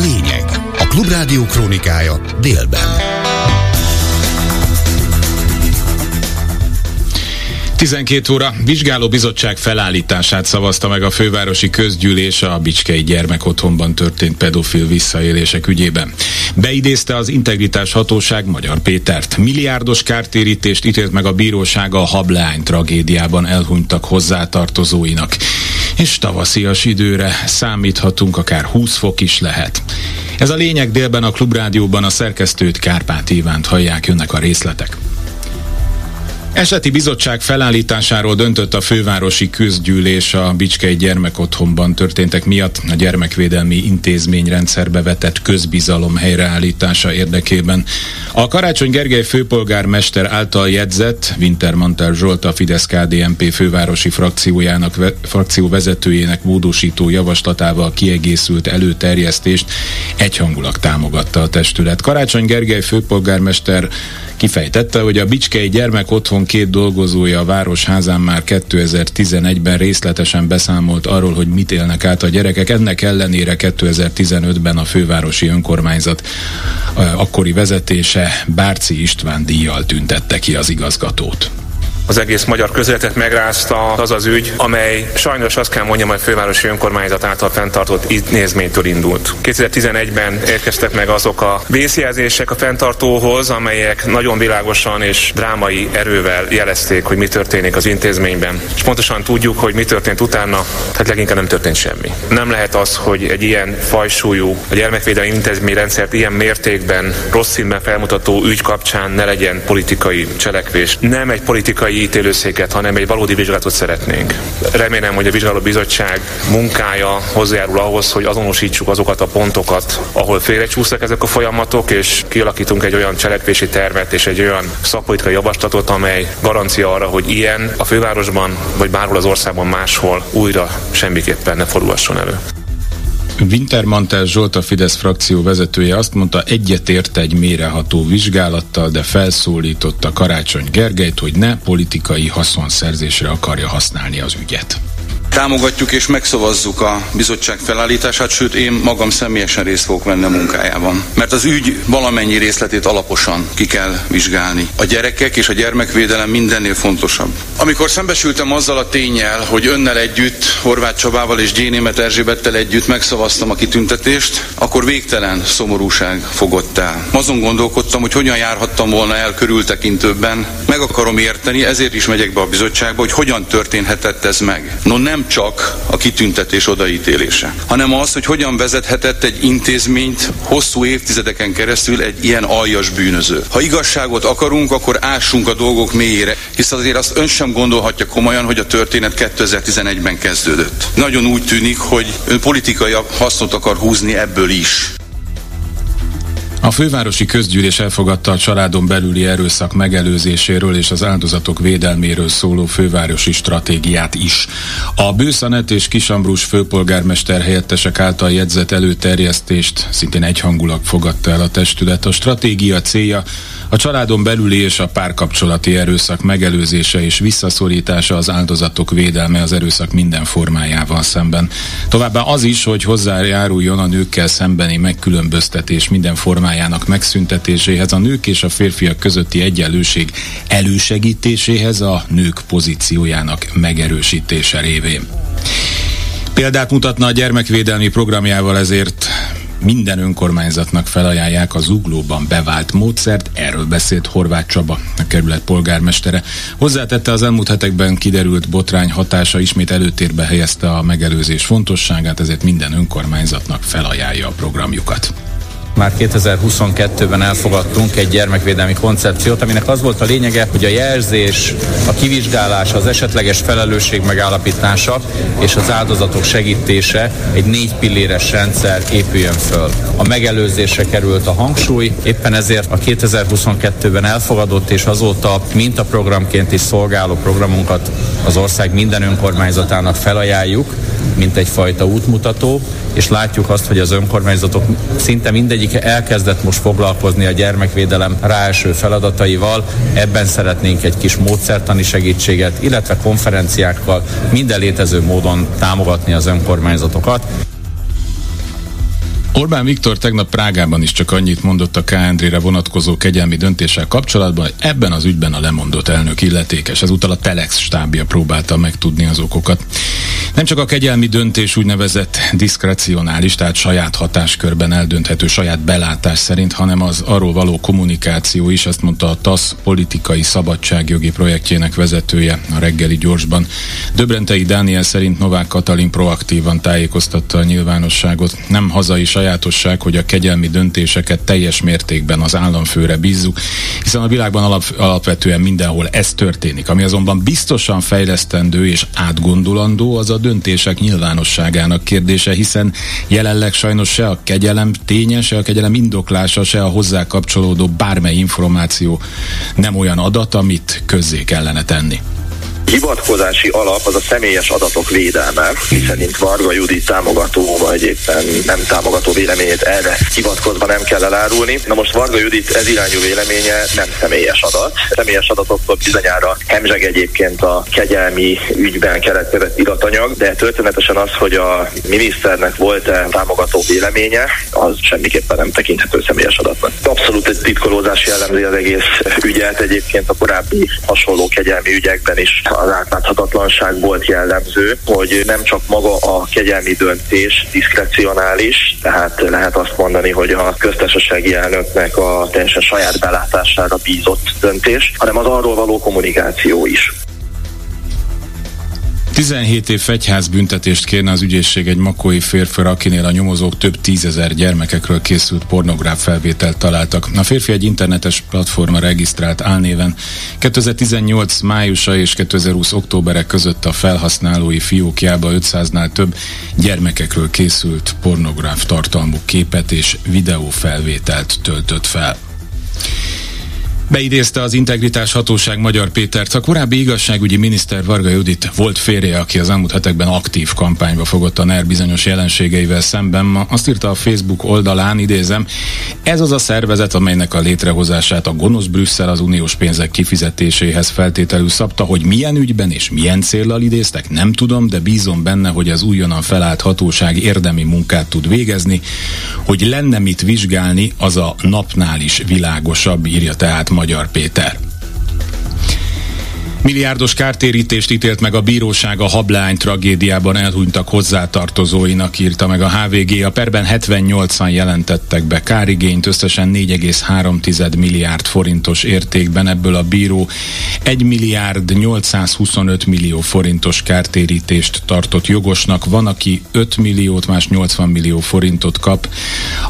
lényeg. A Klubrádió krónikája délben. 12 óra. Vizsgálóbizottság felállítását szavazta meg a fővárosi közgyűlés a Bicskei Gyermekotthonban történt pedofil visszaélések ügyében. Beidézte az Integritás Hatóság Magyar Pétert. Milliárdos kártérítést ítélt meg a bírósága a Hableány tragédiában elhunytak hozzátartozóinak. És tavaszias időre számíthatunk, akár 20 fok is lehet. Ez a lényeg délben a Klubrádióban, a szerkesztőt, Kárpát Ivánt hallják, jönnek a részletek. Eseti bizottság felállításáról döntött a fővárosi közgyűlés a Bicskei Gyermekotthonban történtek miatt, a gyermekvédelmi intézményrendszerbe vetett közbizalom helyreállítása érdekében. A Karácsony Gergely főpolgármester által jegyzett, Wintermantel Zsolt, a Fidesz-KDNP fővárosi frakcióvezetőjének módosító javaslatával kiegészült előterjesztést egyhangulag támogatta a testület. Karácsony Gergely főpolgármester kifejtette, hogy a Bicskei Gyermekotthon két dolgozója a városházán már 2011-ben részletesen beszámolt arról, hogy mit élnek át a gyerekek. Ennek ellenére 2015-ben a fővárosi önkormányzat akkori vezetése Bárczy István díjjal tüntette ki az igazgatót. Az egész magyar közéletet megrázta az az ügy, amely sajnos, azt kell mondjam, hogy a fővárosi önkormányzat által fenntartott intézménytől indult. 2011-ben érkeztek meg azok a vészjelzések a fenntartóhoz, amelyek nagyon világosan és drámai erővel jelezték, hogy mi történik az intézményben. És pontosan tudjuk, hogy mi történt utána, tehát leginkább nem történt semmi. Nem lehet az, hogy egy ilyen fajsúlyú, a gyermekvédelmi intézményrendszert ilyen mértékben, rossz színben felmutató ügy kapcsán ne legyen politikai cselekvés. Nem egy politikai ítélőszéket, hanem egy valódi vizsgálatot szeretnénk. Remélem, hogy a vizsgálóbizottság munkája hozzájárul ahhoz, hogy azonosítsuk azokat a pontokat, ahol félrecsúsztak ezek a folyamatok, és kialakítunk egy olyan cselekvési tervet és egy olyan szakpolitikai javaslatot, amely garancia arra, hogy ilyen a fővárosban vagy bárhol az országban máshol újra semmiképpen ne fordulhasson elő. Wintermantel Zsolt, a Fidesz frakció vezetője azt mondta, egyetért egy mélyreható vizsgálattal, de felszólította Karácsony Gergelyt, hogy ne politikai haszonszerzésre akarja használni az ügyet. Támogatjuk és megszavazzuk a bizottság felállítását, sőt én magam személyesen részt fogok venni a munkájában. Mert az ügy valamennyi részletét alaposan ki kell vizsgálni. A gyerekek és a gyermekvédelem mindennél fontosabb. Amikor szembesültem azzal a ténnyel, hogy önnel együtt, Horváth Csabával és Gyénémet Erzsébettel együtt megszavaztam a kitüntetést, akkor végtelen szomorúság fogott el. Azon gondolkodtam, hogy hogyan járhattam volna el körültekintőbben. Meg akarom érteni, ezért is megyek be a bizottságba, hogy hogyan történhetett ez meg. No, nem csak a kitüntetés odaítélése, hanem az, hogy hogyan vezethetett egy intézményt hosszú évtizedeken keresztül egy ilyen aljas bűnöző. Ha igazságot akarunk, akkor ássunk a dolgok mélyére, hiszen azért azt ön sem gondolhatja komolyan, hogy a történet 2011-ben kezdődött. Nagyon úgy tűnik, hogy ön politikai hasznot akar húzni ebből is. A fővárosi közgyűlés elfogadta a családon belüli erőszak megelőzéséről és az áldozatok védelméről szóló fővárosi stratégiát is. A Bőszanet és Kisambrus főpolgármester helyettesek által jegyzett előterjesztést szintén egyhangulag fogadta el a testület. A stratégia célja a családon belüli és a párkapcsolati erőszak megelőzése és visszaszorítása, az áldozatok védelme az erőszak minden formájával szemben. Továbbá az is, hogy hozzájáruljon a nőkkel szembeni megkülönböztetés minden formájának megszüntetéséhez, a nők és a férfiak közötti egyenlőség elősegítéséhez, a nők pozíciójának megerősítése révén. Példát mutatna a gyermekvédelmi programjával, ezért minden önkormányzatnak felajánlják a Zuglóban bevált módszert, erről beszélt Horváth Csaba, a kerület polgármestere. Hozzátette, az elmúlt hetekben kiderült botrány hatása ismét előtérbe helyezte a megelőzés fontosságát, ezért minden önkormányzatnak felajánlja a programjukat. Már 2022-ben elfogadtunk egy gyermekvédelmi koncepciót, aminek az volt a lényege, hogy a jelzés, a kivizsgálás, az esetleges felelősség megállapítása és az áldozatok segítése egy 4 pilléres rendszer épüljön föl. A megelőzésre került a hangsúly, éppen ezért a 2022-ben elfogadott és azóta mintaprogramként is szolgáló programunkat az ország minden önkormányzatának felajánljuk, mint egyfajta útmutató, és látjuk azt, hogy az önkormányzatok szinte mindegyik elkezdett most foglalkozni a gyermekvédelem ráeső feladataival, ebben szeretnénk egy kis módszertani segítséget, illetve konferenciákkal minden létező módon támogatni az önkormányzatokat. Orbán Viktor tegnap Prágában is csak annyit mondott a K. Endrére vonatkozó kegyelmi döntéssel kapcsolatban, hogy ebben az ügyben a lemondott elnök illetékes. Ezúttal a Telex stábja próbálta megtudni az okokat. Nem csak a kegyelmi döntés úgynevezett diszkrecionális, tehát saját hatáskörben eldönthető, saját belátás szerint, hanem az arról való kommunikáció is, ezt mondta a TASZ politikai szabadságjogi projektjének vezetője a Reggeli Gyorsban. Döbrentei Dániel szerint Novák Katalin proaktívan tájékoztatta a nyilvánosságot. Nem hazai sajátosság, hogy a kegyelmi döntéseket teljes mértékben az államfőre bízzuk, hiszen a világban alapvetően mindenhol ez történik. Ami azonban biztosan fejlesztendő és átgondolandó, az a döntések nyilvánosságának kérdése, hiszen jelenleg sajnos se a kegyelem ténye, se a kegyelem indoklása, se a hozzá kapcsolódó bármely információ nem olyan adat, amit közzé kellene tenni. Hivatkozási alap az a személyes adatok védelme, miszerint Varga Judit támogató vagy éppen nem támogató véleményét erre hivatkozva nem kell elárulni. Na most Varga Judit ez irányú véleménye nem személyes adat. Személyes adatoktól bizonyára hemzseg egyébként a kegyelmi ügyben keletkezett iratanyag, de történetesen az, hogy a miniszternek volt-e támogató véleménye, az semmiképpen nem tekinthető személyes adatnak. Abszolút egy titkolózás jellemzi az egész ügyet, egyébként a korábbi hasonló kegyelmi ügyekben is. Az átláthatatlanság volt jellemző, hogy nem csak maga a kegyelmi döntés diszkrecionális, tehát lehet azt mondani, hogy a köztársasági elnöknek a teljesen saját belátására bízott döntés, hanem az arról való kommunikáció is. 17 év fegyházbüntetést kérne az ügyészség egy makói férfőre, akinél a nyomozók több 10 000 gyermekekről készült pornográf felvételt találtak. A férfi egy internetes platforma regisztrált álnéven 2018 májusa és 2020 októbere között a felhasználói fiókjába 500-nál több gyermekekről készült pornográf tartalmú képet és videófelvételt töltött fel. Beidézte az Integritás Hatóság Magyar Pétert, a korábbi igazságügyi miniszter Varga Judit volt férje, aki az elmúlt hetekben aktív kampányba fogott a NER bizonyos jelenségeivel szemben. Ma azt írta a Facebook oldalán, idézem, ez az a szervezet, amelynek a létrehozását a gonosz Brüsszel az uniós pénzek kifizetéséhez feltételül szabta, hogy milyen ügyben és milyen céllal idéztek, nem tudom, de bízom benne, hogy az újonnan felállt hatóság érdemi munkát tud végezni, hogy lenne mit vizsgálni, az a napnál is világosabb, írja tehát Magyar Péter. Milliárdos kártérítést ítélt meg a bíróság a Hableány tragédiában elhunytak hozzátartozóinak, írta meg a HVG. A perben 78-an jelentettek be kárigényt, összesen 4,3 milliárd forintos értékben, ebből a bíró 1 milliárd 825 millió forintos kártérítést tartott jogosnak. Van, aki 5 milliót, más 80 millió forintot kap.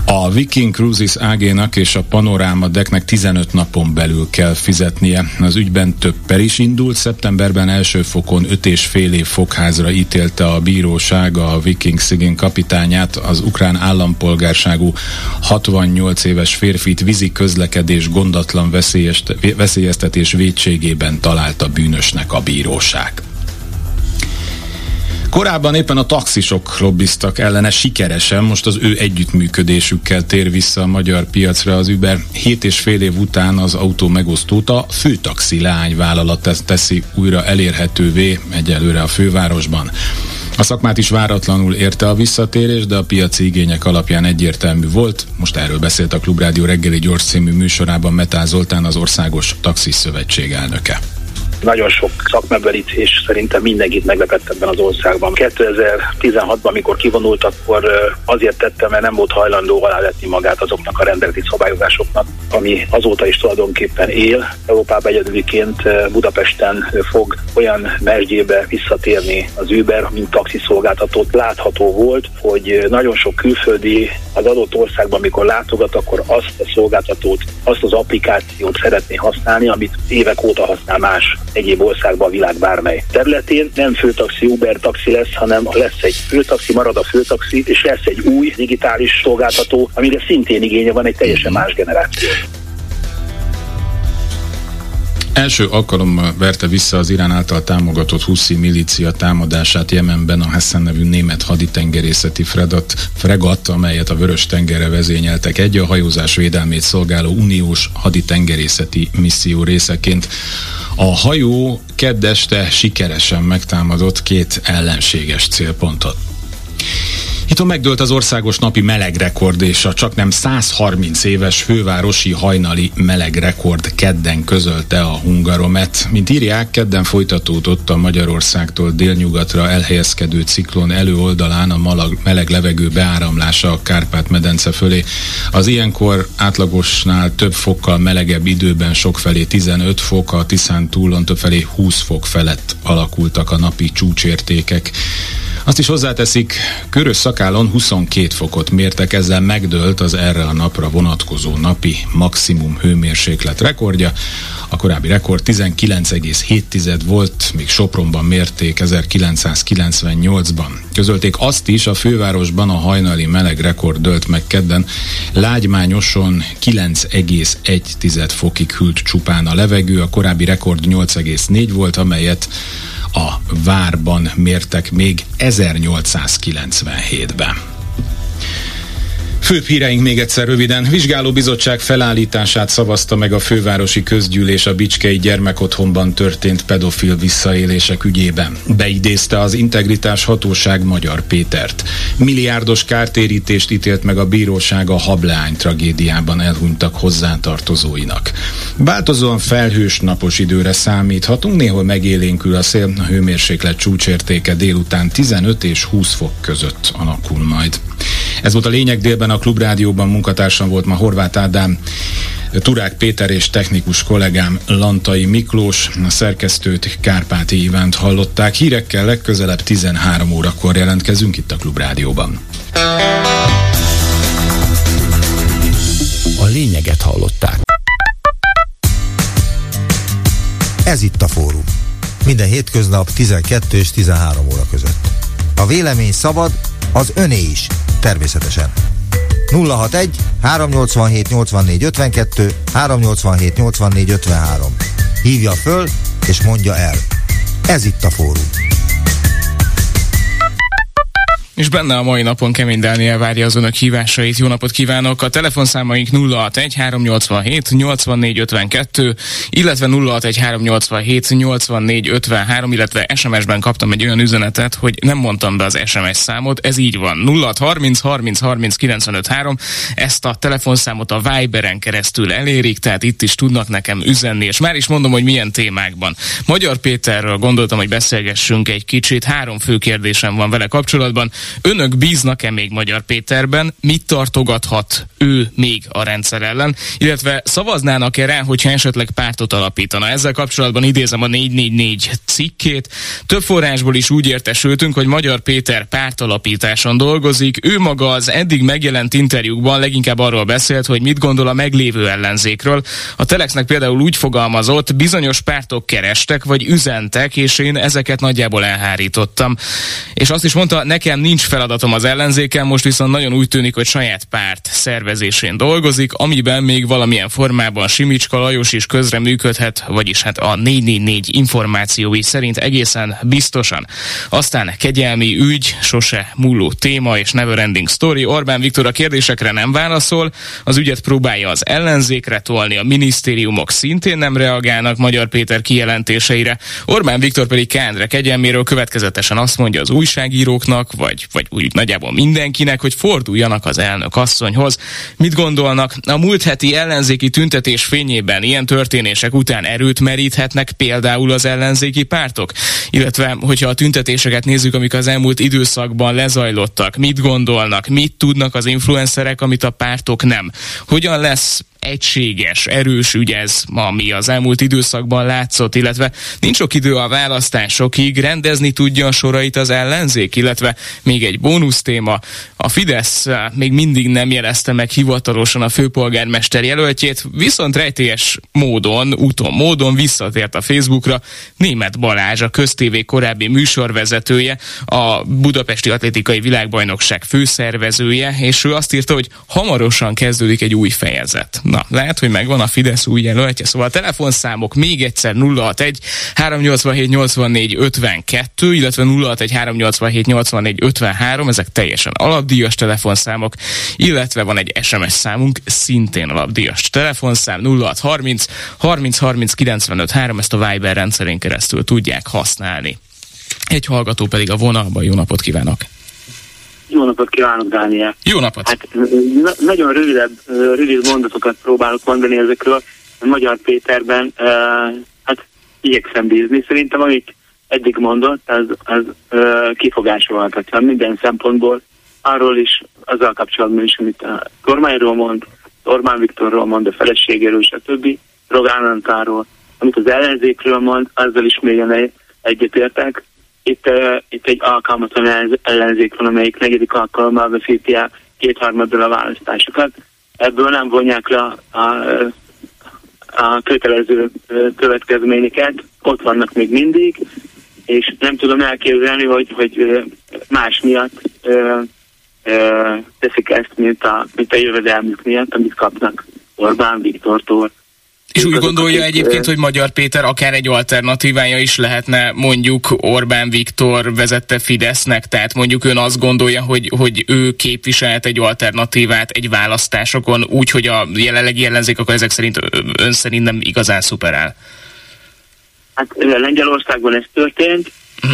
A Viking Cruises AG-nak és a Panorama Decknek 15 napon belül kell fizetnie. Az ügyben több per is indult. Szeptemberben első fokon 5,5 év fogházra ítélte a bíróság a Viking Sigyn kapitányát, az ukrán állampolgárságú 68 éves férfit vízi közlekedés gondatlan veszélyeztetés vétségében találta bűnösnek a bíróság. Korábban éppen a taxisok lobbiztak ellene sikeresen, most az ő együttműködésükkel tér vissza a magyar piacra az Uber. 7,5 év után az autó megosztót a Főtaxi leányvállalat teszi újra elérhetővé, egyelőre a fővárosban. A szakmát is váratlanul érte a visszatérés, de a piaci igények alapján egyértelmű volt. Most erről beszélt a Klubrádió Reggeli Gyors című műsorában Metál Zoltán, az Országos Taxis Szövetség elnöke. Nagyon sok szakmebelít, és szerintem mindenkit meglepett ebben az országban. 2016-ban, amikor kivonult, akkor azért tettem, mert nem volt hajlandó alávetni magát azoknak a rendeleti szabályozásoknak, ami azóta is tulajdonképpen él. Európában egyedüliként Budapesten fog olyan mesdjébe visszatérni az Uber, mint taxiszolgáltató. Látható volt, hogy nagyon sok külföldi az adott országban, amikor látogat, akkor azt a szolgáltatót, azt az applikációt szeretné használni, amit évek óta használ más egyéb országban, a világ bármely területén. Nem főtaxi, Uber taxi lesz, hanem lesz egy főtaxi, marad a főtaxi, és lesz egy új digitális szolgáltató, amire szintén igénye van egy teljesen más generáció. Első alkalommal verte vissza az Irán által támogatott Huszi milícia támadását Jemenben a Hessen nevű német haditengerészeti fregatt, amelyet a Vörös-tengerre vezényeltek egy a hajózás védelmét szolgáló uniós haditengerészeti misszió részeként. A hajó kedd este sikeresen megtámadott két ellenséges célpontot. Washington megdőlt az országos napi melegrekord, és a csaknem 130 éves fővárosi hajnali melegrekord kedden közölte a Hungaromet. Mint írják, kedden folytatódott a Magyarországtól délnyugatra elhelyezkedő ciklon előoldalán a meleg levegő beáramlása a Kárpát-medence fölé. Az ilyenkor átlagosnál több fokkal melegebb időben sokfelé 15 fok, a Tiszán túlon többfelé 20 fok felett alakultak a napi csúcsértékek. Azt is hozzáteszik, Körös Szakállon 22 fokot mértek, ezzel megdőlt az erre a napra vonatkozó napi maximum hőmérséklet rekordja. A korábbi rekord 19,7 volt, még Sopronban mérték 1998-ban. Közölték azt is, a fővárosban a hajnali meleg rekord dőlt meg kedden. Lágymányoson 9,1 fokig hűlt csupán a levegő, a korábbi rekord 8,4 volt, amelyet a Várban mértek még 1897-ben. Főbb híreink még egyszer röviden. Vizsgálóbizottság felállítását szavazta meg a fővárosi közgyűlés a Bicskei gyermekotthonban történt pedofil visszaélések ügyében. Beidézte az Integritás Hatóság Magyar Pétert. Milliárdos kártérítést ítélt meg a bíróság a Hableány tragédiában elhunytak hozzátartozóinak. Változóan felhős napos időre számíthatunk, néhol megélénkül a szél, a hőmérséklet csúcsértéke délután 15 és 20 fok között alakul majd. Ez volt a lényeg délben a Klubrádióban, munkatársam volt ma Horváth Ádám, Turák Péter és technikus kollégám Lantai Miklós, a szerkesztőt Kárpáti Ivánt hallották. Hírekkel legközelebb 13 órakor jelentkezünk itt a Klubrádióban. A lényeget hallották. Ez itt a Fórum. Minden hétköznap 12 és 13 óra között. A vélemény szabad, az öné is. Természetesen. 061 387 84 52 387 84 53. Hívja föl és mondja el. Ez itt a Fórum. És benne a mai napon Kemény Dániel várja az önök hívásait. Jó napot kívánok! A telefonszámaink 061 387 84 52, illetve 061 387 84 53, illetve SMS-ben kaptam egy olyan üzenetet, hogy nem mondtam be az SMS számot, ez így van. 06 30 30 30 95 3, ezt a telefonszámot a Viberen keresztül elérik, tehát itt is tudnak nekem üzenni, és már is mondom, hogy milyen témákban. Magyar Péterről gondoltam, hogy beszélgessünk egy kicsit, 3 fő kérdésem van vele kapcsolatban. Önök bíznak-e még Magyar Péterben? Mit tartogathat ő még a rendszer ellen? Illetve szavaznának-e rá, hogyha esetleg pártot alapítana? Ezzel kapcsolatban idézem a 444 cikkét. Több forrásból is úgy értesültünk, hogy Magyar Péter pártalapításon dolgozik. Ő maga az eddig megjelent interjúkban leginkább arról beszélt, hogy mit gondol a meglévő ellenzékről. A Telexnek például úgy fogalmazott, bizonyos pártok kerestek vagy üzentek, és én ezeket nagyjából elhárítottam. És azt is mondta, nekem nincs feladatom az ellenzéken, most viszont nagyon úgy tűnik, hogy saját párt szervezésén dolgozik, amiben még valamilyen formában Simicska Lajos is közreműködhet, vagyis hát a 444 információi szerint egészen biztosan. Aztán kegyelmi ügy, sose múló téma és neverending story. Orbán Viktor a kérdésekre nem válaszol, az ügyet próbálja az ellenzékre tolni, a minisztériumok szintén nem reagálnak Magyar Péter kijelentéseire. Orbán Viktor pedig Kándre kegyelméről következetesen azt mondja az újságíróknak, vagy úgy nagyjából mindenkinek, hogy forduljanak az elnök asszonyhoz. Mit gondolnak? A múlt heti ellenzéki tüntetés fényében ilyen történések után erőt meríthetnek például az ellenzéki pártok? Illetve, hogyha a tüntetéseket nézzük, amik az elmúlt időszakban lezajlottak, mit gondolnak? Mit tudnak az influencerek, amit a pártok nem? Hogyan lesz egységes, erős ügy ez, ami az elmúlt időszakban látszott, illetve nincs sok idő a választásokig, rendezni tudja a sorait az ellenzék, illetve még egy bónusz téma, a Fidesz még mindig nem jelezte meg hivatalosan a főpolgármester jelöltjét, viszont rejtélyes módon, úton módon visszatért a Facebookra Németh Balázs, a köztévé korábbi műsorvezetője, a Budapesti Atlétikai Világbajnokság főszervezője, és ő azt írta, hogy hamarosan kezdődik egy új fejezet. Na, lehet, hogy megvan a Fidesz új jelöltje. Szóval a telefonszámok még egyszer 061 387 84 52, illetve 061 387 84 53, ezek teljesen alapdíjas telefonszámok, illetve van egy SMS számunk, szintén alapdíjas telefonszám, 06 30 30 30 95 3, ezt a Viber rendszerén keresztül tudják használni. Egy hallgató pedig a vonalban, jó napot kívánok! Jó napot kívánok, Dániel! Jó napot! Hát, nagyon rövid mondatokat próbálok mondani ezekről. A Magyar Péterben hát igyekszem bízni. Szerintem amit eddig mondott, az kifogásolhatatlan minden szempontból. Arról is, azzal kapcsolatban is, amit a kormányról mond, Orbán Viktorról mond, a feleségéről és a többi, Rogán Antáról, amit az ellenzékről mond, azzal is mélyen egyetértek. Itt egy alkalmatlan ellenzék van, amelyik negyedik alkalommal veszíti el kétharmaddal a választásokat. Ebből nem vonják le a kötelező következményeket, ott vannak még mindig, és nem tudom elképzelni, hogy más miatt teszik ezt, mint a jövedelmük miatt, amit kapnak Orbán Viktortól. És úgy gondolja egyébként, hogy Magyar Péter akár egy alternatívája is lehetne mondjuk Orbán Viktor vezette Fidesznek, tehát mondjuk ön azt gondolja, hogy ő képviselhet egy alternatívát egy választásokon, úgy, hogy a jelenlegi ellenzék akkor ezek szerint ön szerint nem igazán szuperál. Hát Lengyelországban ez történt,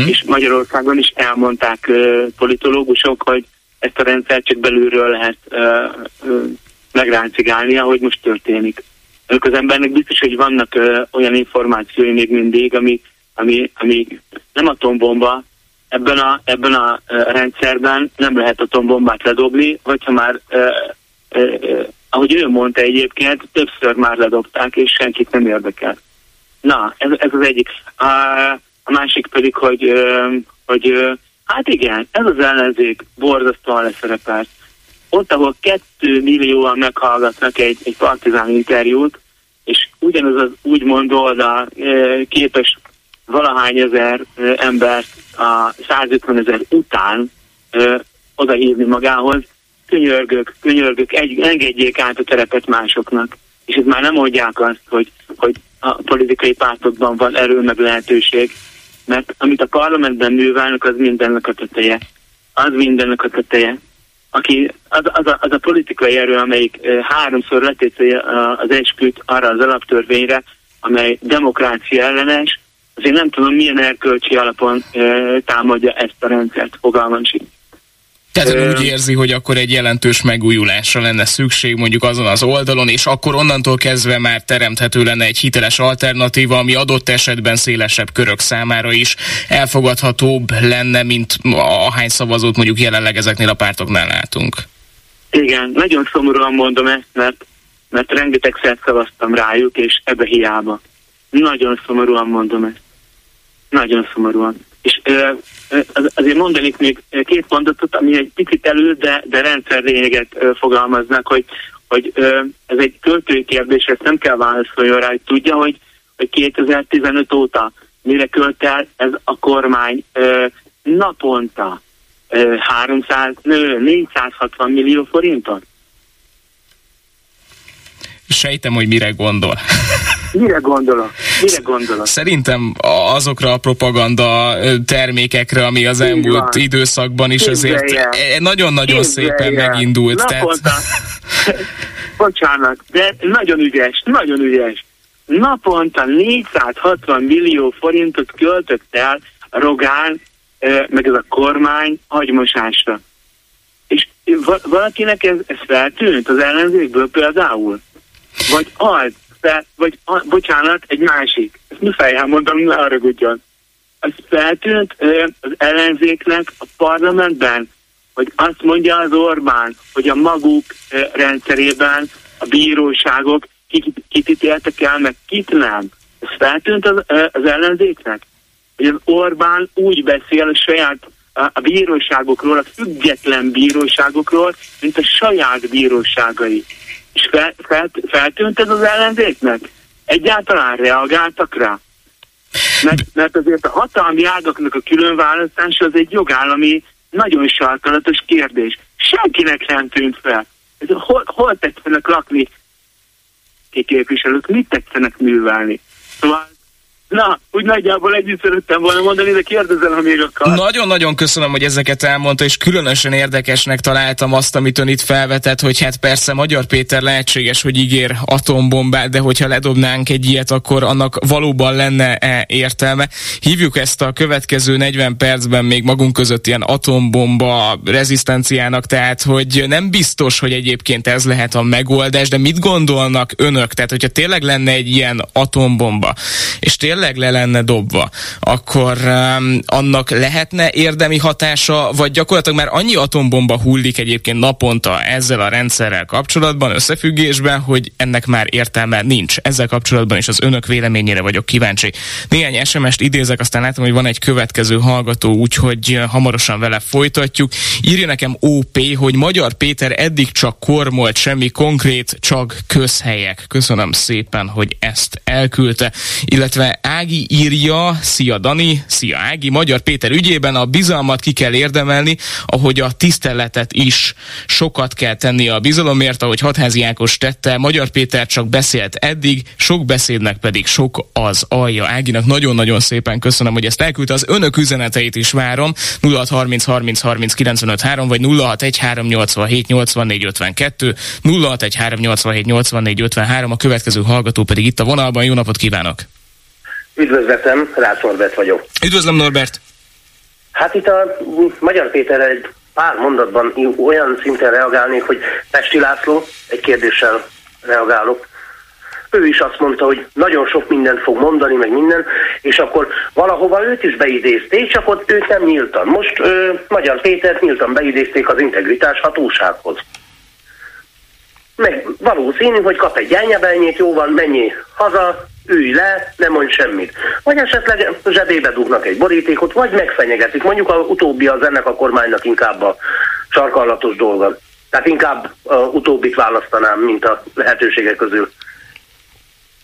és Magyarországon is elmondták politológusok, hogy ezt a rendszert csak belülről lehet megráncigálnia, hogy most történik. Ők az embernek biztos, hogy vannak olyan információi még mindig, ami nem atombomba. Ebben a rendszerben nem lehet atombombát ledobni, hogyha már, ahogy ő mondta egyébként, többször már ledobták, és senkit nem érdekel. Na, ez az egyik. A másik pedig, hogy hát igen, ez az ellenzék borzasztóan leszerepelt. Ott, ahol 2 millióan meghallgatnak egy partizán interjút, és ugyanaz az úgymond oldal képes valahány ezer embert a 150 000 után odahívni magához, könyörgök, engedjék át a terepet másoknak. És itt már nem mondják azt, hogy a politikai pártokban van erő meg lehetőség, mert amit a parlamentben művelnek, az mindennek a teteje. Aki az a politikai erő, amelyik háromszor letételi az esküt arra az alaptörvényre, amely demokrácia ellenes, azért nem tudom, milyen erkölcsi alapon támadja ezt a rendszert, fogalmam sincs. Tehát ön úgy érzi, hogy akkor egy jelentős megújulásra lenne szükség mondjuk azon az oldalon, és akkor onnantól kezdve már teremthető lenne egy hiteles alternatíva, ami adott esetben szélesebb körök számára is elfogadhatóbb lenne, mint ahány szavazót mondjuk jelenleg ezeknél a pártoknál látunk. Igen, nagyon szomorúan mondom ezt, mert rengetegszer szavaztam rájuk, és ebbe hiába. Nagyon szomorúan mondom ezt. Nagyon szomorúan. És azért mondanék még 2 mondatot, ami egy picit elő, de rendszerlényeget fogalmaznak, hogy ez egy költői kérdés, ezt nem kell válaszoljon rá, hogy tudja, hogy 2015 óta mire költ el ez a kormány naponta 460 millió forintot? Sejtem, hogy mire gondol. Mire gondolok? Szerintem azokra a propaganda termékekre, ami az elmúlt időszakban is azért nagyon-nagyon szépen megindult. Naponta. Bocsánat, de nagyon ügyes. Naponta 460 millió forintot költött el Rogán, meg ez a kormány agymosásra. És valakinek ez feltűnt az ellenzékből például? Vagy az, bocsánat, egy másik. Ezt muszáj mondom, ne haragudjon. Az feltűnt az ellenzéknek a parlamentben, hogy azt mondja az Orbán, hogy a maguk rendszerében a bíróságok kit ítéltek el, meg kit nem. Ez feltűnt az ellenzéknek, hogy az Orbán úgy beszél a saját a bíróságokról, a független bíróságokról, mint a saját bíróságai. És feltűnt ez az ellenzéknek? Egyáltalán reagáltak rá? Mert azért a hatalmi ágaknak a különválasztása az egy jogállami, nagyon sarkalatos kérdés. Senkinek nem tűnt fel. Hol tetszenek lakni? Képviselők mit tetszenek művelni? Szóval Na, úgy nagyjából együtt szerettem volna mondani, de kérdezel, ha még akar. Nagyon-nagyon köszönöm, hogy ezeket elmondta, és különösen érdekesnek találtam azt, amit ön itt felvetett, hogy hát persze Magyar Péter lehetséges, hogy ígér atombombát, de hogyha ledobnánk egy ilyet, akkor annak valóban lenne értelme. Hívjuk ezt a következő 40 percben még magunk között ilyen atombomba rezisztenciának, tehát hogy nem biztos, hogy egyébként ez lehet a megoldás, de mit gondolnak önök? Tehát, hogyha tényleg lenne egy ilyen atombomba, és tényleg le lenne dobva, akkor annak lehetne érdemi hatása, vagy gyakorlatilag már annyi atombomba hullik egyébként naponta ezzel a rendszerrel kapcsolatban, összefüggésben, hogy ennek már értelme nincs. Ezzel kapcsolatban is az önök véleményére vagyok kíváncsi. Néhány SMS-t idézek, aztán látom, hogy van egy következő hallgató, úgyhogy hamarosan vele folytatjuk. Írja nekem OP, hogy Magyar Péter eddig csak kormolt, semmi konkrét, csak közhelyek. Köszönöm szépen, hogy ezt elküldte. Illetve Ági írja, szia Dani, szia Ági, Magyar Péter ügyében a bizalmat ki kell érdemelni, ahogy a tiszteletet is. Sokat kell tenni a bizalomért, ahogy Hadházy Ákos tette, Magyar Péter csak beszélt eddig, sok beszédnek pedig sok az alja. Áginak nagyon-nagyon szépen köszönöm, hogy ezt elküldte, az önök üzeneteit is várom, 0630 30 30 953 vagy 061387 8452, 061387 8453. A következő hallgató pedig itt a vonalban, jó napot kívánok! Üdvözletem, Rácz Norbert vagyok. Üdvözlöm, Norbert! Hát itt a Magyar Péter egy pár mondatban olyan szinten reagálnék, hogy Pesti László, egy kérdéssel reagálok. Ő is azt mondta, hogy nagyon sok mindent fog mondani, meg minden, és akkor valahova őt is beidézték, csak ott őt nem nyíltan. Most Magyar Pétert nyíltan beidézték az Integritás Hatósághoz. Meg valószínű, hogy kap egy gyányabelnyét, jó van, menjél haza, ülj le, nem mondj semmit. Vagy esetleg zsebébe dugnak egy borítékot, vagy megfenyegetik. Mondjuk az utóbbi az ennek a kormánynak inkább a sarkallatos dolga. Tehát inkább utóbbit választanám, mint a lehetőségek közül.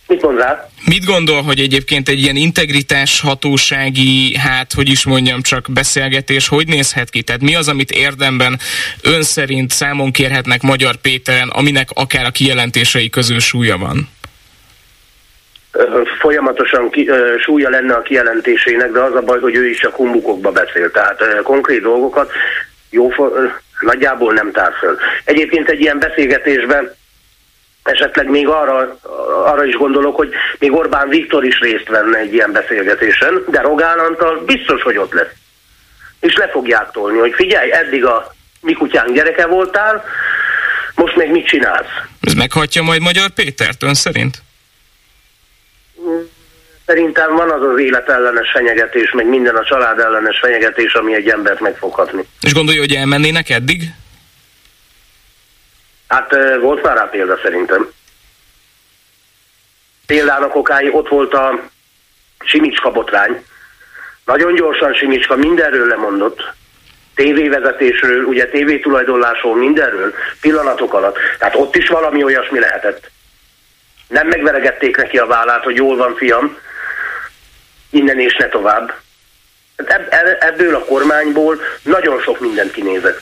Mit mond rá? Mit gondol, hogy egyébként egy ilyen integritás hatósági, hát hogy is mondjam, csak beszélgetés, hogy nézhet ki? Tehát mi az, amit érdemben ön szerint számon kérhetnek Magyar Péteren, aminek akár a kijelentései közül súlya van? Folyamatosan súlya lenne a kijelentésének, de az a baj, hogy ő is csak humbukokba beszél. Tehát konkrét dolgokat nagyjából nem tár föl. Egyébként egy ilyen beszélgetésben esetleg még arra is gondolok, hogy még Orbán Viktor is részt venne egy ilyen beszélgetésen, de Rogán Antal biztos, hogy ott lesz. És le fogják tolni, hogy figyelj, eddig a mi kutyánk gyereke voltál, most meg mit csinálsz? Ez meghatja majd Magyar Pétert ön szerint? Szerintem van az az életellenes fenyegetés, meg minden a család ellenes fenyegetés, ami egy embert meg fog hatni. És gondolja, hogy elmennének eddig? Hát volt már rá példa szerintem. Példának okái ott volt a Simicska botrány. Nagyon gyorsan Simicska mindenről lemondott. Tévévezetésről, ugye tévétulajdonlásról, mindenről, pillanatok alatt. Tehát ott is valami olyasmi lehetett. Nem megveregették neki a vállát, hogy jól van fiam, innen és ne tovább. Ebből a kormányból nagyon sok mindent kinézett.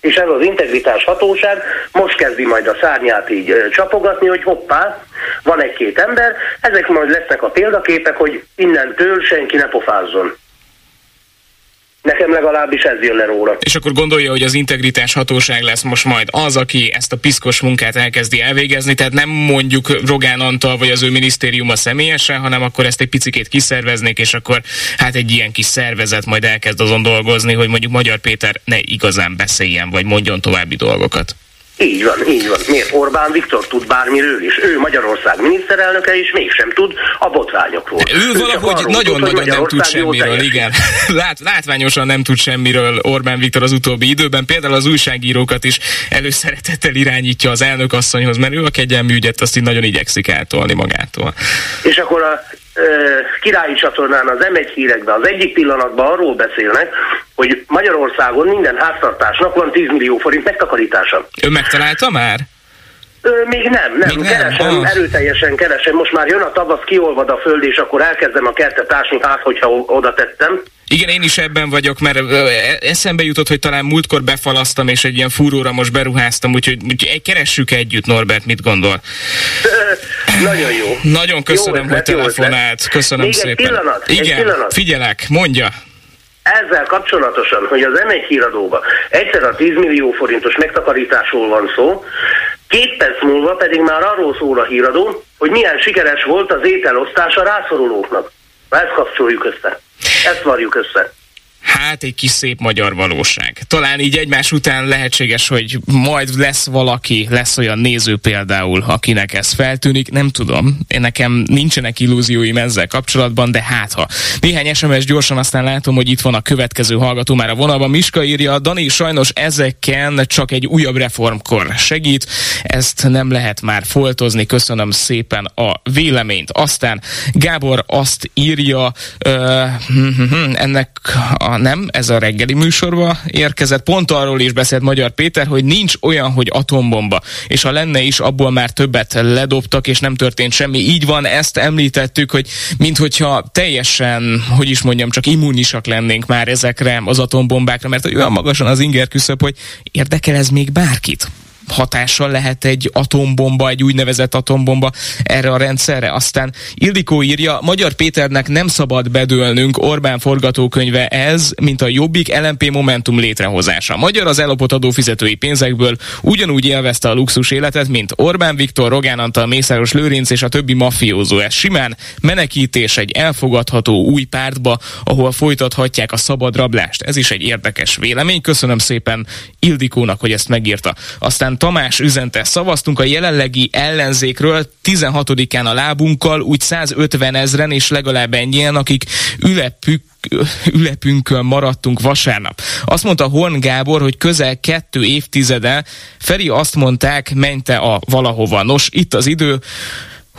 És ez az Integritás Hatóság most kezdi majd a szárnyát így csapogatni, hogy hoppá, van egy-két ember, ezek majd lesznek a példaképek, hogy innentől senki ne pofázzon. Nekem legalábbis ez jön le róla. És akkor gondolja, hogy az Integritás Hatóság lesz most majd az, aki ezt a piszkos munkát elkezdi elvégezni, tehát nem mondjuk Rogán Antal vagy az ő minisztériuma személyesen, hanem akkor ezt egy picikét kiszerveznék, és akkor hát egy ilyen kis szervezet majd elkezd azon dolgozni, hogy mondjuk Magyar Péter ne igazán beszéljen, vagy mondjon további dolgokat. Így van, így van. Miért? Orbán Viktor tud bármiről is. Ő Magyarország miniszterelnöke, és mégsem tud a botrányokról. Ő valahogy nagyon-nagyon nem tud semmiről, igen. Látványosan nem tud semmiről Orbán Viktor az utóbbi időben. Például az újságírókat is előszeretettel irányítja az elnökasszonyhoz, mert ő a kegyelmi ügyet azt így nagyon igyekszik eltolni magától. És akkor a Királyi csatornán az M1 hírekben az egyik pillanatban arról beszélnek, hogy Magyarországon minden háztartásnak van 10 millió forint megtakarítása. Ő megtalálta már? Még nem, nem. Keresem, erőteljesen keresem. Most már jön a tavasz, kiolvad a föld, és akkor elkezdem a kertet ásni, hát hogyha oda tettem. Igen, én is ebben vagyok, mert eszembe jutott, hogy talán múltkor befalasztam, és egy ilyen fúróra most beruháztam, úgyhogy keressük együtt, Norbert, mit gondol? Nagyon jó. Nagyon köszönöm, jó, hogy telefonált. Köszönöm szépen. Még egy pillanat. Igen, figyelek, mondja. Ezzel kapcsolatosan, hogy az M1 híradóban egyszer a 10 millió forintos megtakarításról van szó, 2 perc múlva pedig már arról szól a híradó, hogy milyen sikeres volt az ételosztás a rászorulóknak. Na, ezt kapcsoljuk össze. Ezt varjuk össze. Hát egy kis szép magyar valóság. Talán így egymás után lehetséges, hogy majd lesz valaki, lesz olyan néző például, akinek ez feltűnik. Nem tudom, nekem nincsenek illúzióim ezzel kapcsolatban, de hátha. Néhány SMS gyorsan, aztán látom, hogy itt van a következő hallgató már a vonalban. Miska írja, Dani sajnos ezeken csak egy újabb reformkor segít. Ezt nem lehet már foltozni. Köszönöm szépen a véleményt. Aztán Gábor azt írja, ennek a nem, ez a reggeli műsorba érkezett. Pont arról is beszélt Magyar Péter, hogy nincs olyan, hogy atombomba. És ha lenne is, abból már többet ledobtak, és nem történt semmi. Így van, ezt említettük, hogy minthogyha teljesen, hogy is mondjam, csak immunisak lennénk már ezekre az atombombákra, mert olyan magasan az inger küszöb, hogy érdekel ez még bárkit? Hatással lehet egy atombomba, egy úgynevezett atombomba erre a rendszerre. Aztán Ildikó írja, Magyar Péternek nem szabad bedőlnünk, Orbán forgatókönyve ez, mint a Jobbik LMP Momentum létrehozása. Magyar az ellopott adófizetői pénzekből ugyanúgy élvezte a luxus életet, mint Orbán Viktor, Rogán Antal, Mészáros Lőrinc és a többi mafiózó. Ez simán menekítés egy elfogadható új pártba, ahol folytathatják a szabad rablást. Ez is egy érdekes vélemény. Köszönöm szépen Ildikónak, hogy ezt megírta. Aztán Tamás üzente, szavaztunk a jelenlegi ellenzékről 16-án a lábunkkal, úgy 150 000 és legalább ennyien, akik ülepünkön maradtunk vasárnap. Azt mondta Horn Gábor, hogy közel 2 évtizede, Feri azt mondták, menj te a valahova. Nos, itt az idő,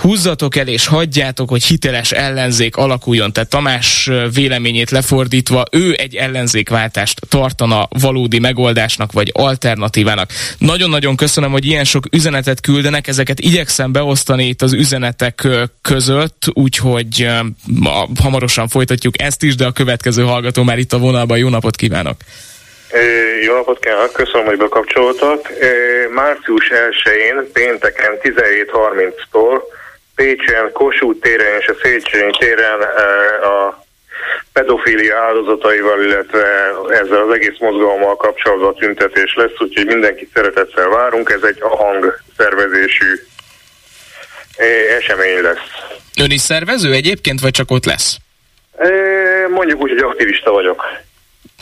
húzzatok el és hagyjátok, hogy hiteles ellenzék alakuljon. Tehát Tamás véleményét lefordítva, ő egy ellenzékváltást tartana valódi megoldásnak vagy alternatívának. Nagyon-nagyon köszönöm, hogy ilyen sok üzenetet küldenek, ezeket igyekszem beosztani itt az üzenetek között, úgyhogy hamarosan folytatjuk ezt is, de a következő hallgató már itt a vonalban. Jó napot kívánok! Jó napot kívánok, köszönöm, hogy bekapcsoltak. Március 1-én, pénteken 17:30-tól Pécsen, Kossuth téren és a Széchenyi téren a pedofília áldozataival, illetve ezzel az egész mozgalommal kapcsolatban tüntetés lesz, úgyhogy mindenkit szeretettel várunk, ez egy ahang szervezésű esemény lesz. Ön is szervező egyébként, vagy csak ott lesz? Mondjuk úgy, hogy aktivista vagyok.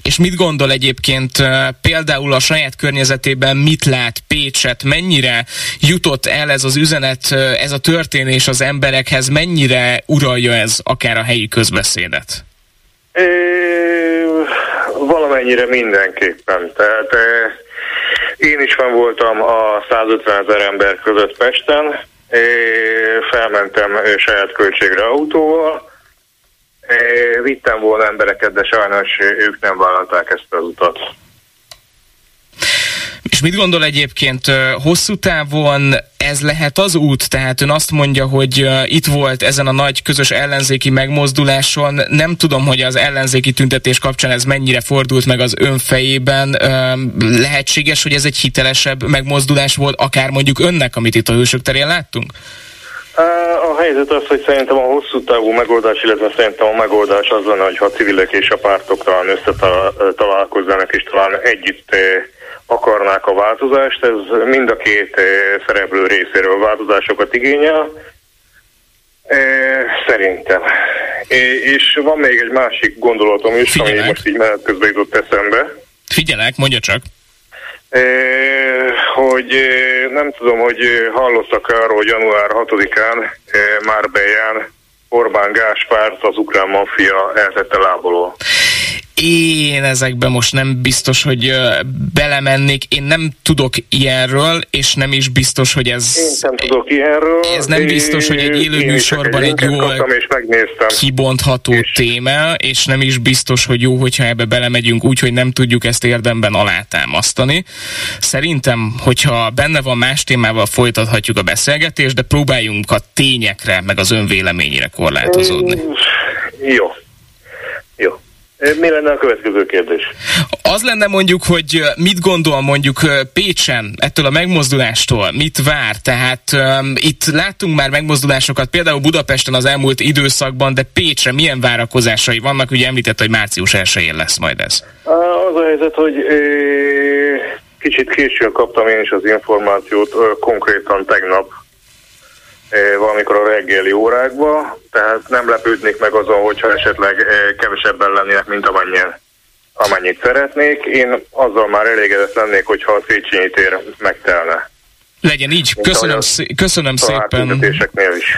És mit gondol egyébként például a saját környezetében, mit lát Pécset, mennyire jutott el ez az üzenet, ez a történés az emberekhez, mennyire uralja ez akár a helyi közbeszédet? Valamennyire mindenképpen. Tehát én is fenn voltam a 150 000 ember között Pesten, felmentem saját költségre autóval, vittem volna embereket, de sajnos ők nem vállalták ezt az utat. És mit gondol egyébként hosszú távon ez lehet az út? Tehát ön azt mondja, hogy itt volt ezen a nagy közös ellenzéki megmozduláson. Nem tudom, hogy az ellenzéki tüntetés kapcsán ez mennyire fordult meg az ön fejében. Lehetséges, hogy ez egy hitelesebb megmozdulás volt, akár mondjuk önnek, amit itt a Hősök terén láttunk? A helyzet az, hogy szerintem a hosszú távú megoldás, illetve szerintem a megoldás az lenne, hogyha a civilek és a pártok talán összetalálkoznának, és talán együtt akarnák a változást. Ez mind a két szereplő részéről változásokat igényel. Szerintem. És van még egy másik gondolatom is, figyelek, ami most így menet közben jutott eszembe. Figyelek, mondja csak. Hogy nem tudom, hogy hallottak arról, hogy január 6-án Márbeján Orbán Gáspárt az ukrán maffia eltette láboló. Én ezekben most nem biztos, hogy belemennék. Én nem tudok ilyenről, és nem is biztos, hogy ez... Én nem tudok ilyenről. Ez nem biztos, hogy egy élő műsorban egy jól kibontható téma, és nem is biztos, hogy jó, hogyha ebbe belemegyünk, úgyhogy nem tudjuk ezt érdemben alátámasztani. Szerintem, hogyha benne van más témával, folytathatjuk a beszélgetést, de próbáljunk a tényekre, meg az önvéleményére korlátozódni. Jó. Mi lenne a következő kérdés? Az lenne mondjuk, hogy mit gondol mondjuk Pécsen ettől a megmozdulástól, mit vár? Tehát itt láttunk már megmozdulásokat, például Budapesten az elmúlt időszakban, de Pécsre milyen várakozásai vannak? Ugye említett, hogy március 1-én lesz majd ez. Az a helyzet, hogy kicsit későn kaptam én is az információt, konkrétan tegnap valamikor a reggeli órákban, tehát nem lepődnék meg azon, hogyha esetleg kevesebben lennének, mint amennyit szeretnék. Én azzal már elégedett lennék, hogyha a Széchenyi tér megtelne. Legyen így. Köszönöm szépen.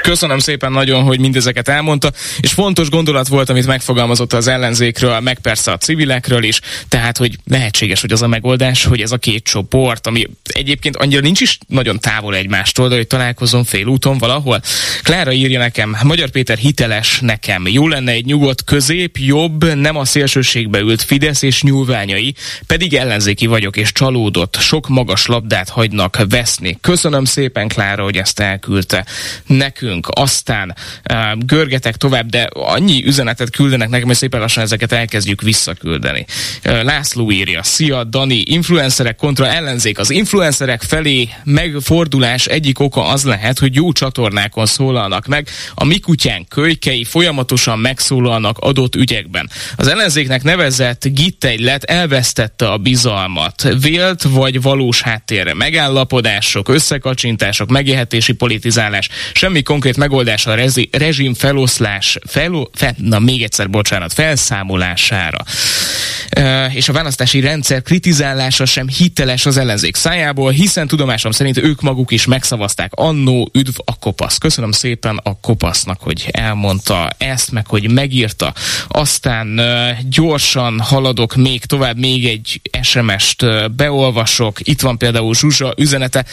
Köszönöm szépen nagyon, hogy mindezeket elmondta. És fontos gondolat volt, amit megfogalmazott az ellenzékről, meg persze a civilekről is. Tehát, hogy lehetséges, hogy az a megoldás, hogy ez a két csoport, ami egyébként annyira nincs is nagyon távol egymástól, de hogy találkozom félúton valahol. Klára írja nekem, Magyar Péter hiteles nekem. Jó lenne egy nyugodt közép, jobb, nem a szélsőségbe ült Fidesz és nyúlványai, pedig ellenzéki vagyok és csalódott. Sok magas labdát hagynak veszni. Köszönöm szépen, Klára, hogy ezt elküldte nekünk. Aztán görgetek tovább, de annyi üzenetet küldenek nekem, hogy szépen lassan ezeket elkezdjük visszaküldeni. László írja, szia, Dani, influencerek kontra ellenzék. Az influencerek felé megfordulás egyik oka az lehet, hogy jó csatornákon szólalnak meg. A mi kutyánk kölykei folyamatosan megszólalnak adott ügyekben. Az ellenzéknek nevezett gittegylet elvesztette a bizalmat. Vélt vagy valós háttérre megállapodás, összekacsintások, megélhetési politizálás, semmi konkrét megoldás a rezsim feloszlás, felszámolására. És a választási rendszer kritizálása sem hiteles az ellenzék szájából, hiszen tudomásom szerint ők maguk is megszavazták annó, üdv a kopasz. Köszönöm szépen a kopasznak, hogy elmondta ezt, meg hogy megírta. Aztán gyorsan haladok még tovább, még egy SMS-t beolvasok. Itt van például Zsuzsa üzenete.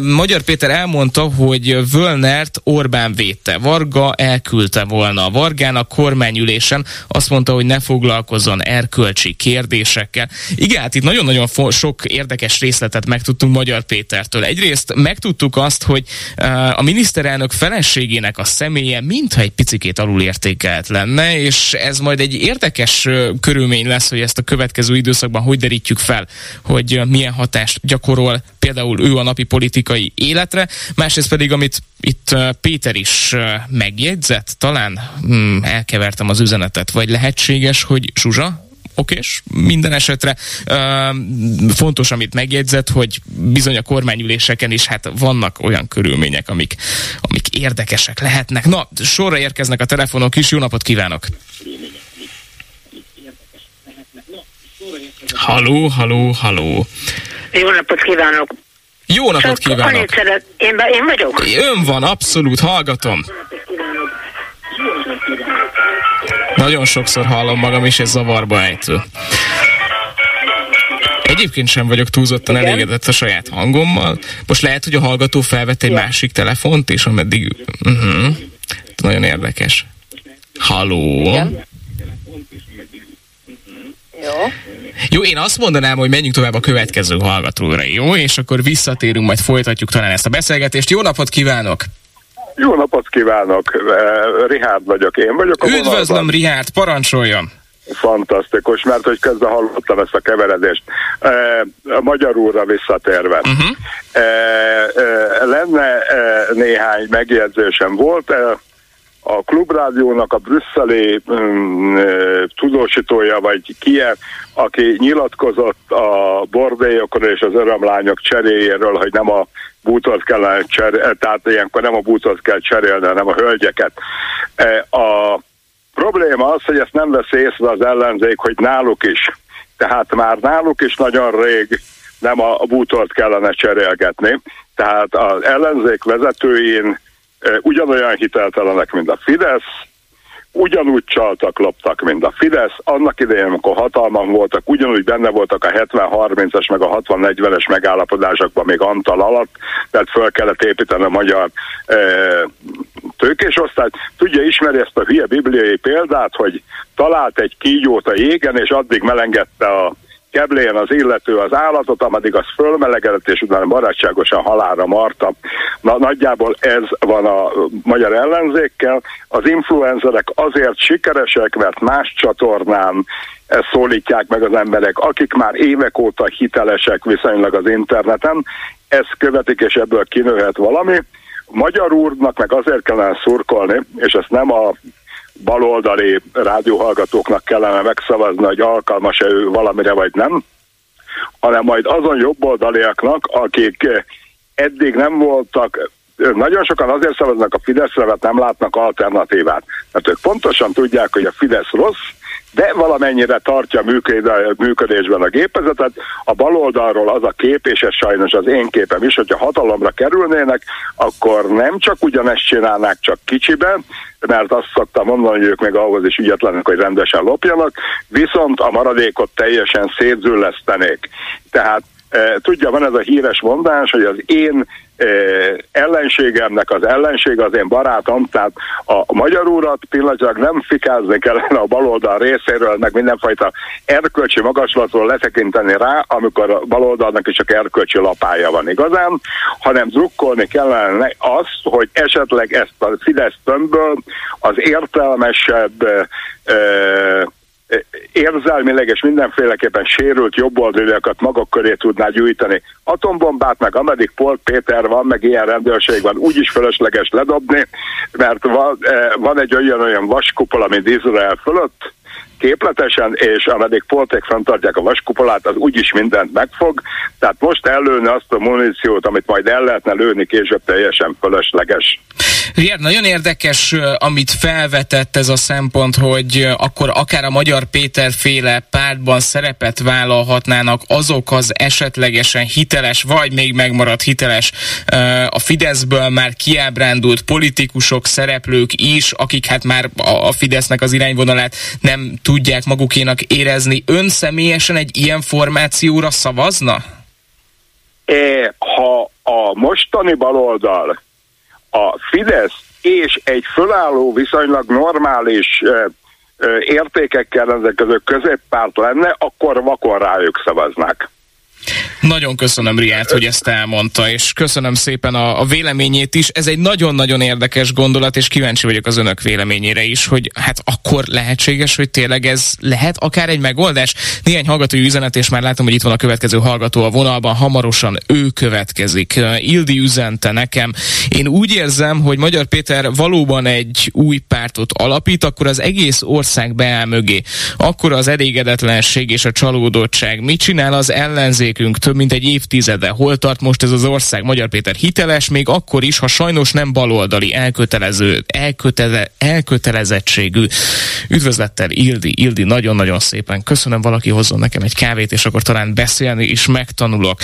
Magyar Péter elmondta, hogy Völnert Orbán védte. Varga elküldte volna a Vargának kormányülésen. Azt mondta, hogy ne foglalkozzon erkölcsi kérdésekkel. Igen, hát itt nagyon-nagyon sok érdekes részletet megtudtunk Magyar Pétertől. Egyrészt megtudtuk azt, hogy a miniszterelnök feleségének a személye mintha egy picikét alulértékelt lenne, és ez majd egy érdekes körülmény lesz, hogy ezt a következő időszakban hogy derítjük fel, hogy milyen hatást gyakorol például ő a napi politikai életre, másrészt pedig, amit itt Péter is megjegyzett, talán elkevertem az üzenetet, vagy lehetséges, hogy Zsuzsa? Okés, minden esetre fontos, amit megjegyzett, hogy bizony a kormányüléseken is hát vannak olyan körülmények, amik érdekesek lehetnek. Na, sorra érkeznek a telefonok is, jó napot kívánok! Halló! Jó napot kívánok! Jó napot kívánok! Én vagyok? Ön van, abszolút, hallgatom. Nagyon sokszor hallom magam is, ez zavarba ejtő. Egyébként sem vagyok túlzottan elégedett a saját hangommal. Most lehet, hogy a hallgató felvett egy másik telefont, és ameddig... Nagyon érdekes. Halló! Igen. Jó, én azt mondanám, hogy menjünk tovább a következő hallgatóra, jó? És akkor visszatérünk, majd folytatjuk talán ezt a beszélgetést. Jó napot kívánok! Jó napot kívánok! Richárd vagyok, én vagyok a vonalban. Üdvözlöm, Richárd, parancsoljon! Fantasztikus, mert hogy közben hallottam ezt a keveredést. A magyar úrra visszatérve. Uh-huh. Lenne néhány megjegyzésem. Volt a Klubrádiónak a brüsszeli tudósítója, vagy Kijev, aki nyilatkozott a bordélyokról és az örömlányok cseréjéről, hogy nem a bútort kell cserélni, tehát ilyenkor nem a bútort kell cserélni, hanem a hölgyeket. A probléma az, hogy ezt nem vesz észre az ellenzék, hogy náluk is. Tehát már náluk is nagyon rég nem a bútort kellene cserélgetni. Tehát az ellenzék vezetőin ugyanolyan hiteltelenek, mint a Fidesz, ugyanúgy csaltak, loptak, mint a Fidesz. Annak idején, amikor hatalman voltak, ugyanúgy benne voltak a 70-30-es, meg a 60-40-es megállapodásokban még Antal alatt, tehát föl kellett építeni a magyar tőkésosztályt. Tudja, ismeri ezt a hülye bibliai példát, hogy talált egy kígyót a jégen, és addig melengedte a keblén az illető az állatot, ameddig az fölmelegedett, és utána barátságosan halálra marta. Na, nagyjából ez van a magyar ellenzékkel. Az influenzerek azért sikeresek, mert más csatornán ezt szólítják meg az emberek, akik már évek óta hitelesek viszonylag az interneten, ezt követik, és ebből kinőhet valami. Magyar úrnak meg azért kellene szurkolni, és ezt nem a baloldali rádióhallgatóknak kellene megszavazni, hogy alkalmas-e ő valamire vagy nem, hanem majd azon jobboldaliaknak, akik eddig nem voltak, nagyon sokan azért szavaznak a Fideszre, mert nem látnak alternatívát. Mert ők pontosan tudják, hogy a Fidesz rossz, de valamennyire tartja működésben a gépezetet. A baloldalról az a kép, és ez sajnos az én képem is, hogyha hatalomra kerülnének, akkor nem csak ugyanezt csinálnák, csak kicsiben, mert azt szoktam mondani, hogy ők még ahhoz is ügyetlenek, hogy rendesen lopjanak, viszont a maradékot teljesen szétzüllesztenék. Tehát tudja, van ez a híres mondás, hogy az én ellenségemnek az ellensége az én barátom, tehát a magyar urat pillanatilag nem fikázni kellene a baloldal részéről, meg mindenfajta erkölcsi magaslatról letekinteni rá, amikor a baloldalnak is csak erkölcsi lapája van igazán, hanem drukkolni kellene azt, hogy esetleg ezt a Fidesz tömbből az értelmesebb érzelmileg és mindenféleképpen sérült jobboldaliakat maguk köré tudná gyűjteni. Atombombát meg ameddig Polt Péter van, meg ilyen rendőrség van, úgyis fölösleges ledobni, mert van egy olyan vaskupol, mint Izrael fölött, képletesen, és ameddig Polték fenntartják a vaskupolát, az úgyis mindent megfog. Tehát most ellőni azt a muníciót, amit majd el lehetne lőni később, teljesen fölösleges. Riad, nagyon érdekes, amit felvetett ez a szempont, hogy akkor akár a Magyar Péter féle pártban szerepet vállalhatnának azok az esetlegesen hiteles, vagy még megmaradt hiteles a Fideszből már kiábrándult politikusok, szereplők is, akik hát már a Fidesznek az irányvonalát nem tudják magukénak érezni. Ön személyesen egy ilyen formációra szavazna? Ha a mostani baloldal a Fidesz és egy fölálló, viszonylag normális értékekkel rendelkező középpárt lenne, akkor vakon rájuk szavaznák. Nagyon köszönöm, Riad, hogy ezt elmondta, és köszönöm szépen a véleményét is. Ez egy nagyon-nagyon érdekes gondolat, és kíváncsi vagyok az önök véleményére is, hogy hát akkor lehetséges, hogy tényleg ez lehet akár egy megoldás. Néhány hallgatói üzenet, és már látom, hogy itt van a következő hallgató a vonalban, hamarosan ő következik. Ildi üzente nekem. Én úgy érzem, hogy Magyar Péter valóban egy új pártot alapít, akkor az egész ország beáll mögé. Akkor az elégedetlenség és a csalódottság. Mit csinál az ellenzékünk több mint egy évtizede? Hol tart most ez az ország? Magyar Péter hiteles, még akkor is, ha sajnos nem baloldali elkötelezettségű. Üdvözlettel, Ildi. Ildi, nagyon-nagyon szépen köszönöm, valaki hozzon nekem egy kávét, és akkor talán beszélni is megtanulok.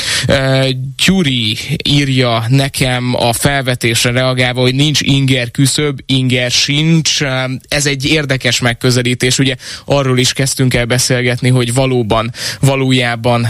Gyuri írja nekem a felvetésre reagálva, hogy nincs inger küszöb, inger sincs. Ez egy érdekes megközelítés. Ugye arról is kezdtünk el beszélgetni, hogy valójában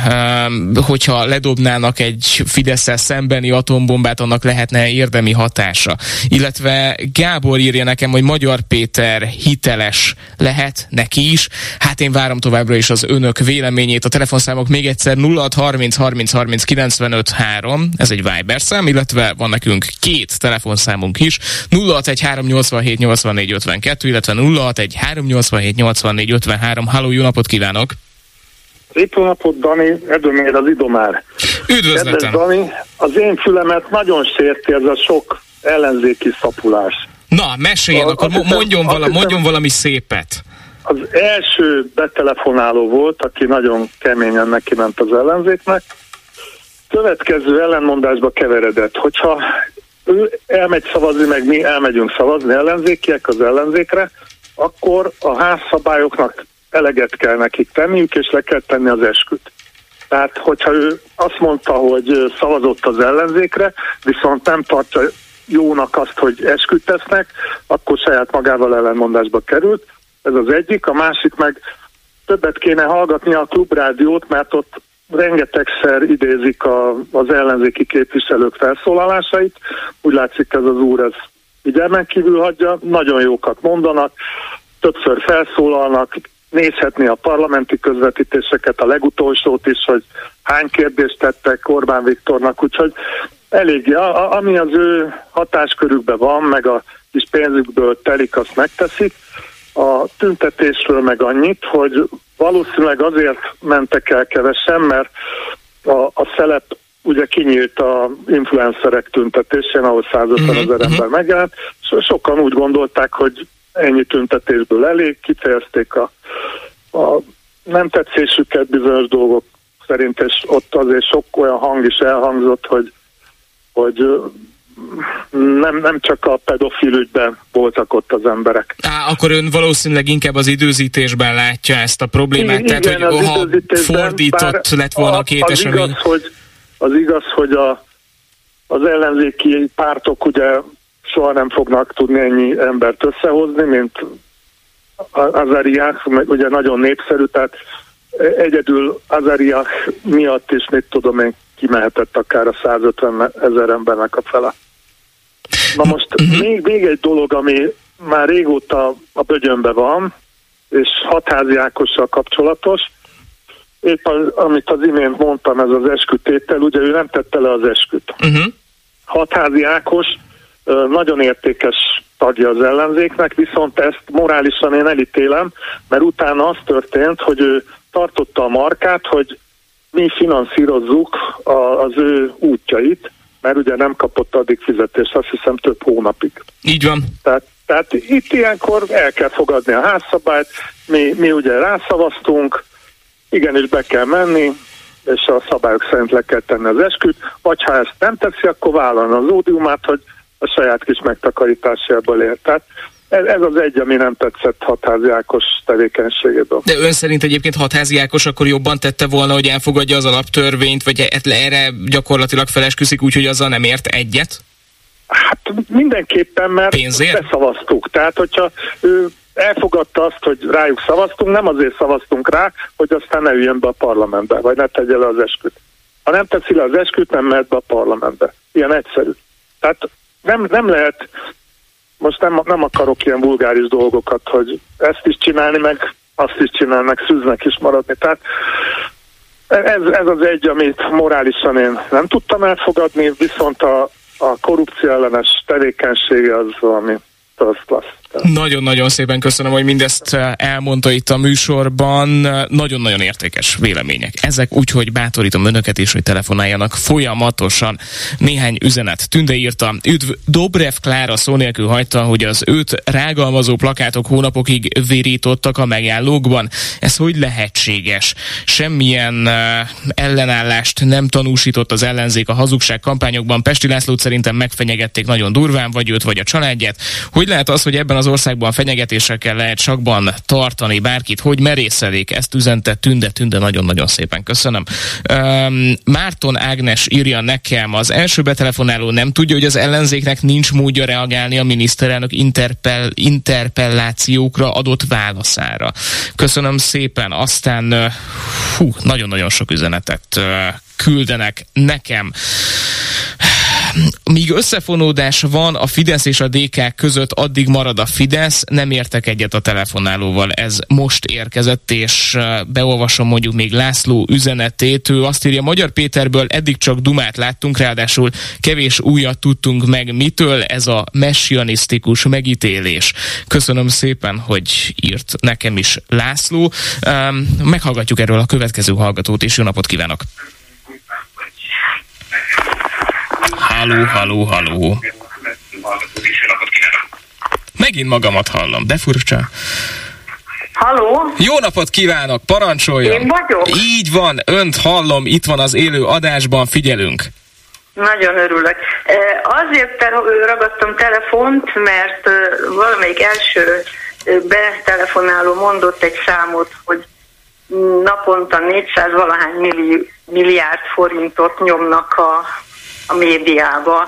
hogyha ledobnának egy Fidesszel szembeni atombombát, annak lehetne érdemi hatása. Illetve Gábor írja nekem, hogy Magyar Péter hiteles lehet neki is. Hát én várom továbbra is az önök véleményét. A telefonszámok még egyszer 0630 30 30 95 3, ez egy Viber szám, illetve van nekünk két telefonszámunk is, 061387 84 52, illetve 061387 84 53. Halló, jó napot kívánok! Itt a napot, Dani, Edomér az Idomár. Üdvözletem! Dani, az én fülemet nagyon sérti ez a sok ellenzéki szapulás. Na, meséljen, akkor mondjon valami szépet. Az első betelefonáló volt, aki nagyon keményen neki ment az ellenzéknek. Következő ellenmondásba keveredett, hogyha ő elmegy szavazni, meg mi elmegyünk szavazni ellenzékiek az ellenzékre, akkor a házszabályoknak eleget kell nekik tenniük, és le kell tenni az esküt. Tehát, hogyha ő azt mondta, hogy szavazott az ellenzékre, viszont nem tartja jónak azt, hogy esküt tesznek, akkor saját magával ellenmondásba került. Ez az egyik. A másik meg többet kéne hallgatni a klubrádiót, mert ott rengetegszer idézik az ellenzéki képviselők felszólalásait. Úgy látszik, ez az úr ezt figyelmen kívül hagyja. Nagyon jókat mondanak, többször felszólalnak, nézhetni a parlamenti közvetítéseket, a legutolsót is, hogy hány kérdést tettek Orbán Viktornak, úgyhogy elég, ami az ő hatáskörükben van, meg a kis pénzükből telik, azt megteszik. A tüntetésről meg annyit, hogy valószínűleg azért mentek el kevesen, mert a szelep ugye kinyílt a influencerek tüntetésén, ahol 150 000 ember megállt, és sokan úgy gondolták, hogy ennyi tüntetésből elég, kifejezték a nem tetszésüket bizonyos dolgok szerint, és ott azért sok olyan hang is elhangzott, hogy nem csak a pedofil ügyben voltak ott az emberek. Akkor ön valószínűleg inkább az időzítésben látja ezt a problémát, tehát hogy ha fordított lett volna két esemény. Az igaz, hogy az ellenzéki pártok ugye soha nem fognak tudni ennyi embert összehozni, mint Azariah, ugye nagyon népszerű, tehát egyedül Azariah miatt is, mit tudom én, kimehetett akár a 150 000 embernek a fele. Na most még egy dolog, ami már régóta a bögyönben van, és Hatházi Ákossal kapcsolatos. Épp amit az imént mondtam, ez az eskütétel, ugye ő nem tette le az esküt. Hatházi Ákos nagyon értékes tagja az ellenzéknek, viszont ezt morálisan én elítélem, mert utána az történt, hogy ő tartotta a markát, hogy mi finanszírozzuk az ő útjait, mert ugye nem kapott addig fizetést, azt hiszem több hónapig. Így van. Tehát itt ilyenkor el kell fogadni a házszabályt, mi ugye rászavaztunk, igenis be kell menni, és a szabályok szerint le kell tenni az esküt, vagy ha ezt nem teszi, akkor vállalna az ódiumát, hogy a saját kis megtakarításából ér. Tehát ez az egy, ami nem tetszett Hatházi Ákos tevékenységéből. De ön szerint egyébként Hatházi Ákos akkor jobban tette volna, hogy elfogadja az alaptörvényt, vagy erre gyakorlatilag felesküszik, úgyhogy azzal nem ért egyet? Hát mindenképpen, mert beszavaztuk. Tehát, hogyha ő elfogadta azt, hogy rájuk szavaztunk, nem azért szavaztunk rá, hogy aztán ne üljön be a parlamentbe, vagy ne tegye le az esküt. Ha nem teszi le az esküt, nem mehet be a parlamentbe. Ilyen egyszerű. Tehát nem lehet... Most nem akarok ilyen vulgáris dolgokat, hogy ezt is csinálni, meg azt is csinálni, meg szűznek is maradni. Tehát ez az egy, amit morálisan én nem tudtam elfogadni, viszont a korrupció ellenes tevékenysége az valami first class. Nagyon-nagyon szépen köszönöm, hogy mindezt elmondta itt a műsorban. Nagyon-nagyon értékes vélemények ezek, úgyhogy bátorítom önöket is, hogy telefonáljanak folyamatosan. Néhány üzenet. Tünde írta: üdv, Dobrev Klára szó nélkül hagyta, hogy az őt rágalmazó plakátok hónapokig virítottak a megállókban. Ez hogy lehetséges? Semmilyen ellenállást nem tanúsított az ellenzék a hazugság kampányokban. Pesti Lászlót szerintem megfenyegették nagyon durván, vagy őt, vagy a családját. Hogy lehet az, hogy ebben az országban fenyegetésekkel lehet sakban tartani bárkit, hogy merészelik? Ezt üzente Tünde, nagyon-nagyon szépen köszönöm. Márton Ágnes írja nekem: az első betelefonáló nem tudja, hogy az ellenzéknek nincs módja reagálni a miniszterelnök interpellációkra adott válaszára. Köszönöm szépen. Aztán nagyon-nagyon sok üzenetet küldenek nekem. Míg összefonódás van a Fidesz és a DK között, addig marad a Fidesz. Nem értek egyet a telefonálóval. Ez most érkezett, és beolvasom mondjuk még László üzenetét. Ő azt írja: Magyar Péterből eddig csak dumát láttunk, ráadásul kevés újat tudtunk meg mitől, ez a messianisztikus megítélés. Köszönöm szépen, hogy írt nekem is László. Meghallgatjuk erről a következő hallgatót, és jó napot kívánok! Halló. Megint magamat hallom, de furcsa. Halló. Jó napot kívánok, parancsoljon. Én vagyok? Így van, önt hallom, itt van az élő adásban, figyelünk. Nagyon örülök. Azért ragadtam telefont, mert valamelyik első betelefonáló mondott egy számot, hogy naponta 400 valahány milliárd forintot nyomnak a médiába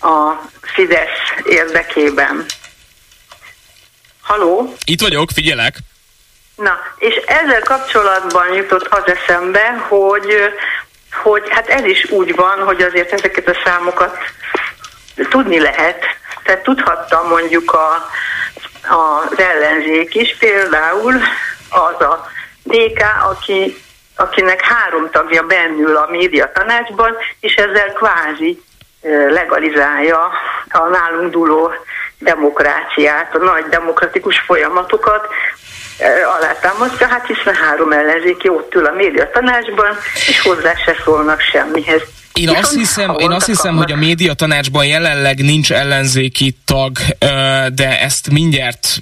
a Fidesz érdekében. Halló? Itt vagyok, figyelek. Na, és ezzel kapcsolatban jutott az eszembe, hogy hát ez is úgy van, hogy azért ezeket a számokat tudni lehet. Tehát tudhatta mondjuk az ellenzék is például, az a DK, akinek 3 tagja bennül a média tanácsban, és ezzel kvázi legalizálja a nálunk dúló demokráciát, a nagy demokratikus folyamatokat alátámasztja, hát hiszen 3 ellenzéki ott ül a média tanácsban, és hozzá se szólnak semmihez. Én azt hiszem, hogy a médiatanácsban jelenleg nincs ellenzéki tag, de ezt mindjárt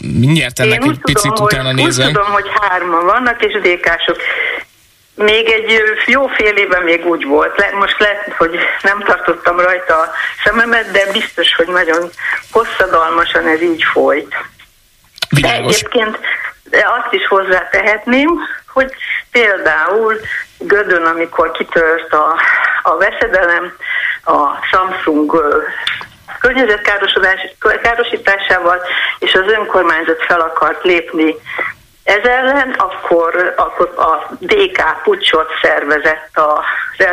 ennek egy picit utána nézem. Én tudom, hogy 3-an vannak, és DK-sok. Még egy jó fél éve még úgy volt. Most lehet, hogy nem tartottam rajta a szememet, de biztos, hogy nagyon hosszadalmasan ez így folyt. Világos. Egyébként azt is hozzátehetném, hogy például Gödön, amikor kitört a veszedelem a Samsung környezetkárosításával, és az önkormányzat fel akart lépni ez ellen, akkor a DK puccsot szervezett az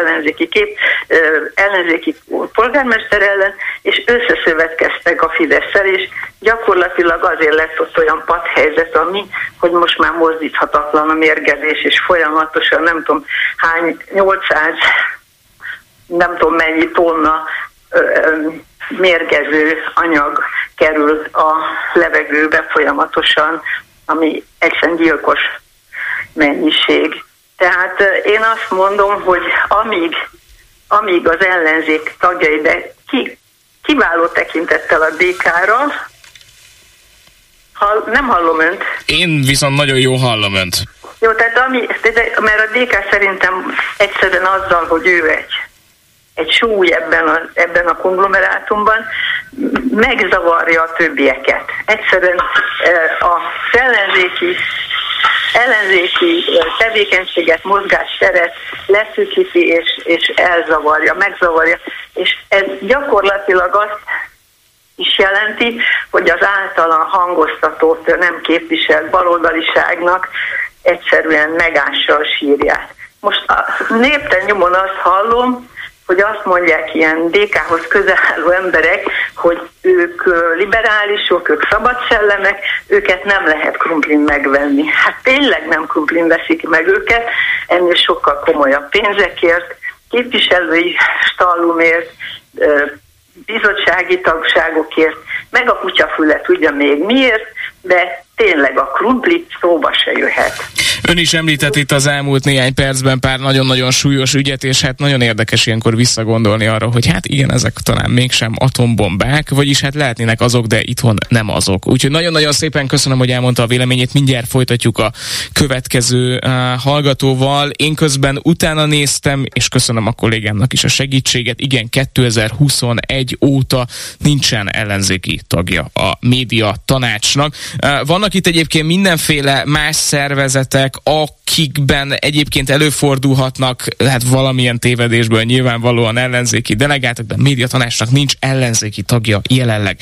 ellenzéki polgármester ellen, és összeszövetkeztek a Fidesszel, és gyakorlatilag azért lett ott olyan padhelyzet, hogy most már mozdíthatatlan a mérgezés, és folyamatosan nem tudom hány, 800, nem tudom mennyi tonna mérgező anyag kerül a levegőbe folyamatosan, ami egyszerűen gyilkos mennyiség. Tehát én azt mondom, hogy amíg az ellenzék tagjai, de kiváló tekintettel a DK-ra, nem hallom önt. Én viszont nagyon jól hallom önt. Jó, tehát mert a DK szerintem egyszerűen azzal, hogy ő egy súly ebben a konglomerátumban, megzavarja a többieket. Egyszerűen az ellenzéki tevékenységet, mozgásteret leszűkíti és elzavarja, megzavarja. És ez gyakorlatilag azt is jelenti, hogy az általan hangoztatót nem képviselt baloldaliságnak egyszerűen megássa a sírját. Most a népten nyomon azt hallom, hogy azt mondják ilyen DK-hoz közel álló emberek, hogy ők liberálisok, ők szabadszellemek, őket nem lehet krumplin megvenni. Hát tényleg nem krumplin veszik meg őket, ennél sokkal komolyabb pénzekért, képviselői stallumért, bizottsági tagságokért, meg a kutyafüle tudja még miért, de tényleg a krumpli szóba se jöhet. Ön is említett itt az elmúlt néhány percben pár nagyon-nagyon súlyos ügyet, és hát nagyon érdekes ilyenkor visszagondolni arra, hogy hát igen, ezek talán mégsem atombombák, vagyis hát lehetnének azok, de itthon nem azok. Úgyhogy nagyon-nagyon szépen köszönöm, hogy elmondta a véleményét, mindjárt folytatjuk a következő hallgatóval. Én közben utána néztem, és köszönöm a kollégámnak is a segítséget. Igen, 2021 óta nincsen ellenzéki tagja a média tanácsnak. Vannak itt egyébként mindenféle más szervezetek, akikben egyébként előfordulhatnak, hát valamilyen tévedésből nyilvánvalóan ellenzéki delegáltak, de a médiatanácsnak nincs ellenzéki tagja jelenleg.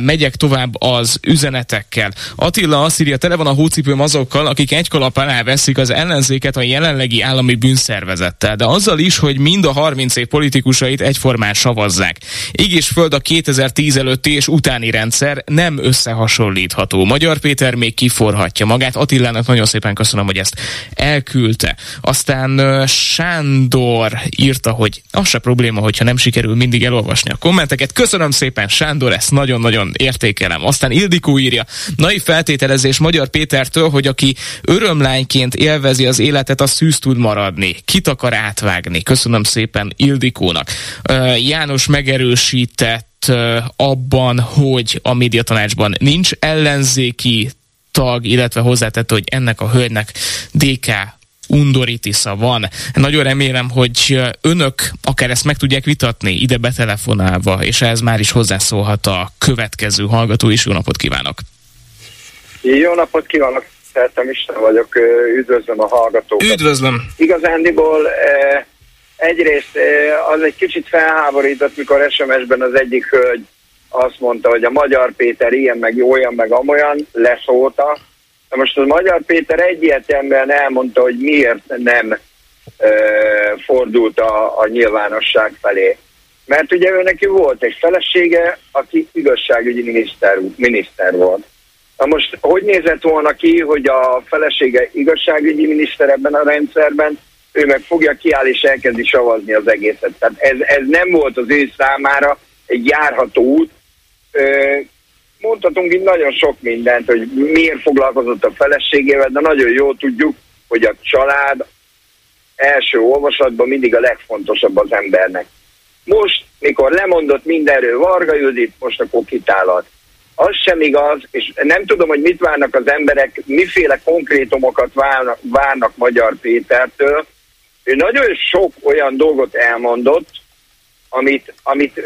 Megyek tovább az üzenetekkel. Attila azt írja, tele van a hócipőm azokkal, akik egy kalap alá veszik az ellenzéket a jelenlegi állami bűnszervezettel, de azzal is, hogy mind a 30 év politikusait egyformán savazzák. Ég és föld a 2010 előtti és utáni rendszer nem összehasonlítható. Magyar Péter még kiforhatja magát. Attilának nagyon szépen köszönöm, hogy ezt elküldte. Aztán Sándor írta, hogy az se probléma, hogyha nem sikerül mindig elolvasni a kommenteket. Köszönöm szépen, Sándor, ezt nagyon-nagyon értékelem. Aztán Ildikó írja, naiv feltételezés Magyar Pétertől, hogy aki örömlányként élvezi az életet, az szűz tud maradni. Kit akar átvágni? Köszönöm szépen Ildikónak. János megerősített abban, hogy a médiatanácsban nincs ellenzéki tag, illetve hozzátette, hogy ennek a hölgynek DK undoritisza van. Nagyon remélem, hogy önök akár ezt meg tudják vitatni ide betelefonálva, és ez már is hozzászólhat a következő hallgató is. Jó napot kívánok! Jó napot kívánok! Szeretem, Isten vagyok. Üdvözlöm a hallgatókat! Üdvözlöm! Igazándiból egyrészt az egy kicsit felháborított, mikor SMS-ben az egyik hölgy azt mondta, hogy a Magyar Péter ilyen, meg olyan, meg amolyan leszólta. De most a Magyar Péter egyértelműen elmondta, hogy miért nem fordult a nyilvánosság felé. Mert ugye ő neki volt egy felesége, aki igazságügyi miniszter volt. Na most, hogy nézett volna ki, hogy a felesége igazságügyi miniszter ebben a rendszerben, ő meg fogja kiállni és elkezdi savazni az egészet. Tehát ez nem volt az ő számára egy járható út. Mondhatunk itt nagyon sok mindent, hogy miért foglalkozott a feleségével, de nagyon jól tudjuk, hogy a család első olvasatban mindig a legfontosabb az embernek. Most, mikor lemondott mindenről Varga Judit, most akkor kitállalt. Az sem igaz, és nem tudom, hogy mit várnak az emberek, miféle konkrétumokat várnak Magyar Pétertől. Ő nagyon sok olyan dolgot elmondott, amit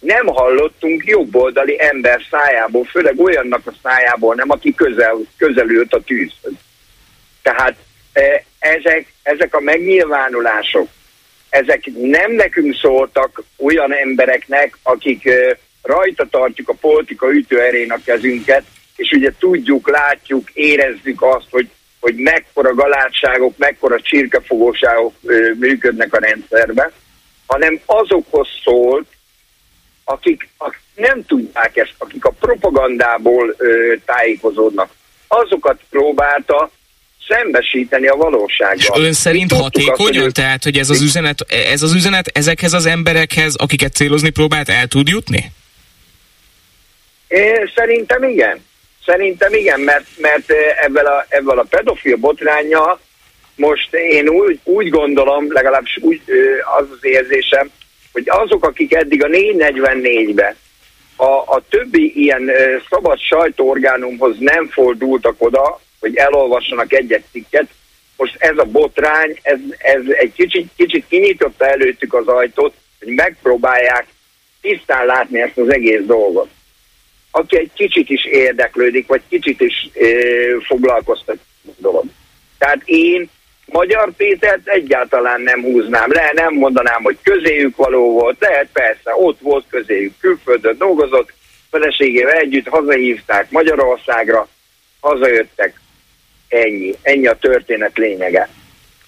nem hallottunk jobboldali ember szájából, főleg olyannak a szájából nem, aki közel ült a tűzhöz. Tehát ezek a megnyilvánulások, ezek nem nekünk szóltak, olyan embereknek, akik rajta tartjuk a politika ütőerén a kezünket, és ugye tudjuk, látjuk, érezzük azt, hogy mekkora galátságok, mekkora csirkefogóságok működnek a rendszerben, hanem azokhoz szólt, akik nem tudják ezt, akik a propagandából tájékozódnak. Azokat próbálta szembesíteni a valósággal. És ön szerint hatékonyan? Tehát, hogy ez az üzenet ezekhez az emberekhez, akiket célozni próbált, el tud jutni? Szerintem igen, mert ebben a pedofil botránnyal most én úgy gondolom, legalábbis úgy, az az érzésem, hogy azok, akik eddig a 444-ben a többi ilyen szabad sajtóorgánumhoz nem fordultak oda, hogy elolvassanak egy-egy cikket, most ez a botrány, ez egy kicsit kinyitotta előttük az ajtót, hogy megpróbálják tisztán látni ezt az egész dolgot. Aki egy kicsit is érdeklődik, vagy kicsit is foglalkoztatik a dolog. Tehát én Magyar Pétert egyáltalán nem húznám le, nem mondanám, hogy közéjük való volt, lehet persze, ott volt közéjük, külföldön dolgozott, feleségével együtt hazahívták Magyarországra, hazajöttek. Ennyi a történet lényege.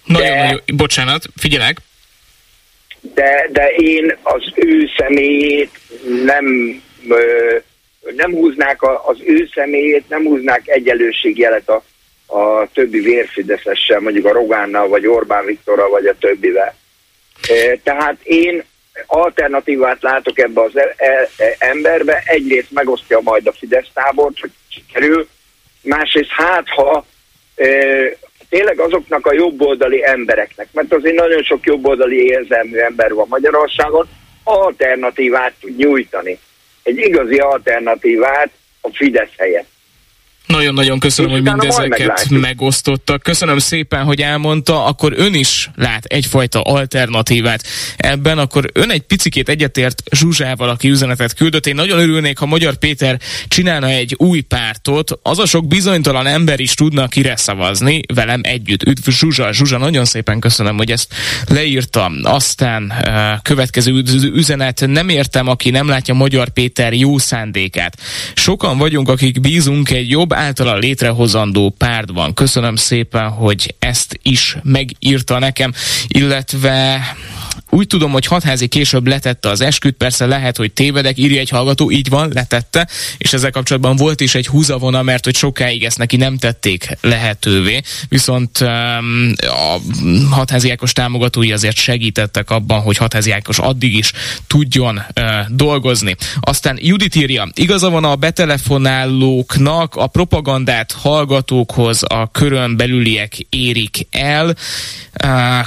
Nagyon, bocsánat, figyelek. De én az ő személyét nem húznák egyenlőségjelet a többi vérfideszessel, mondjuk a Rogánnal, vagy Orbán Viktorral, vagy a többivel. Tehát én alternatívát látok ebbe az emberbe, egyrészt megosztja majd a Fidesz tábort, hogy sikerül, másrészt ha tényleg azoknak a jobboldali embereknek, mert azért nagyon sok jobboldali érzelmű ember van Magyarországon, alternatívát tud nyújtani. Egy igazi alternatívát a Fidesz helyett. Nagyon-nagyon köszönöm, hogy mindezeket megosztottak. Köszönöm szépen, hogy elmondta. Akkor ön is lát egyfajta alternatívát ebben. Akkor ön egy picikét egyetért Zsuzsával, aki üzenetet küldött. Én nagyon örülnék, ha Magyar Péter csinálna egy új pártot. Az a sok bizonytalan ember is tudna kire szavazni velem együtt. Üdv Zsuzsa. Zsuzsa, nagyon szépen köszönöm, hogy ezt leírtam. Aztán következő üzenet. Nem értem, aki nem látja Magyar Péter jó szándékát. Sokan vagyunk, akik bízunk egy jobb általa létrehozandó pártban. Köszönöm szépen, hogy ezt is megírta nekem, illetve úgy tudom, hogy Hatházi később letette az esküt, persze lehet, hogy tévedek, írja egy hallgató, így van, letette, és ezzel kapcsolatban volt is egy húzavona, mert hogy sokáig ezt neki nem tették lehetővé, viszont a Hatházi Ákos támogatói azért segítettek abban, hogy Hatházi Ákos addig is tudjon dolgozni. Aztán Judit írja, igaza van a betelefonálóknak, a propagandát hallgatókhoz a körön belüliek érik el.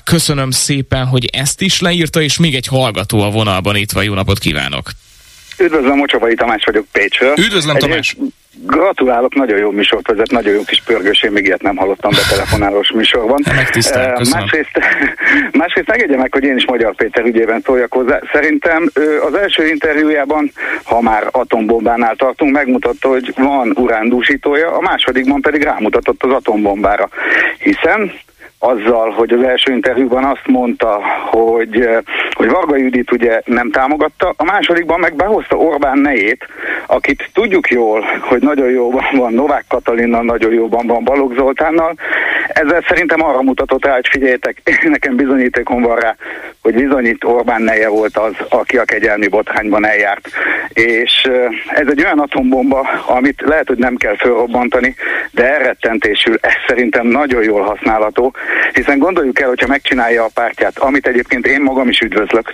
Köszönöm szépen, hogy ezt is leírta, és még egy hallgató a vonalban itt van. Jó napot kívánok! Üdvözlöm, Mocsovai Tamás vagyok Pécsről. Üdvözlöm, Tamás! Gratulálok, nagyon jó műsort vezet, nagyon jó kis pörgős, én még ilyet nem hallottam betelefonálós műsorban. Másrészt megegye meg, hogy én is Magyar Péter ügyében szóljak hozzá. Szerintem az első interjújában, ha már atombombánál tartunk, megmutatta, hogy van urándúsítója, a másodikban pedig rámutatott az atombombára, hiszen azzal, hogy az első interjúban azt mondta, hogy Varga Judit ugye nem támogatta, a másodikban meg behozta Orbán nejét, akit tudjuk jól, hogy nagyon jóban van Novák Katalinnal, nagyon jóban van Balogh Zoltánnal, Ezzel szerintem arra mutatott rá, hogy figyeljetek, nekem bizonyítékom van rá, hogy bizony itt Orbán neje volt az, aki a kegyelmi botrányban eljárt. És ez egy olyan atombomba, amit lehet, hogy nem kell fölrobbantani, de elrettentésül ez szerintem nagyon jól használható, hiszen gondoljuk el, hogyha megcsinálja a pártját, amit egyébként én magam is üdvözlök,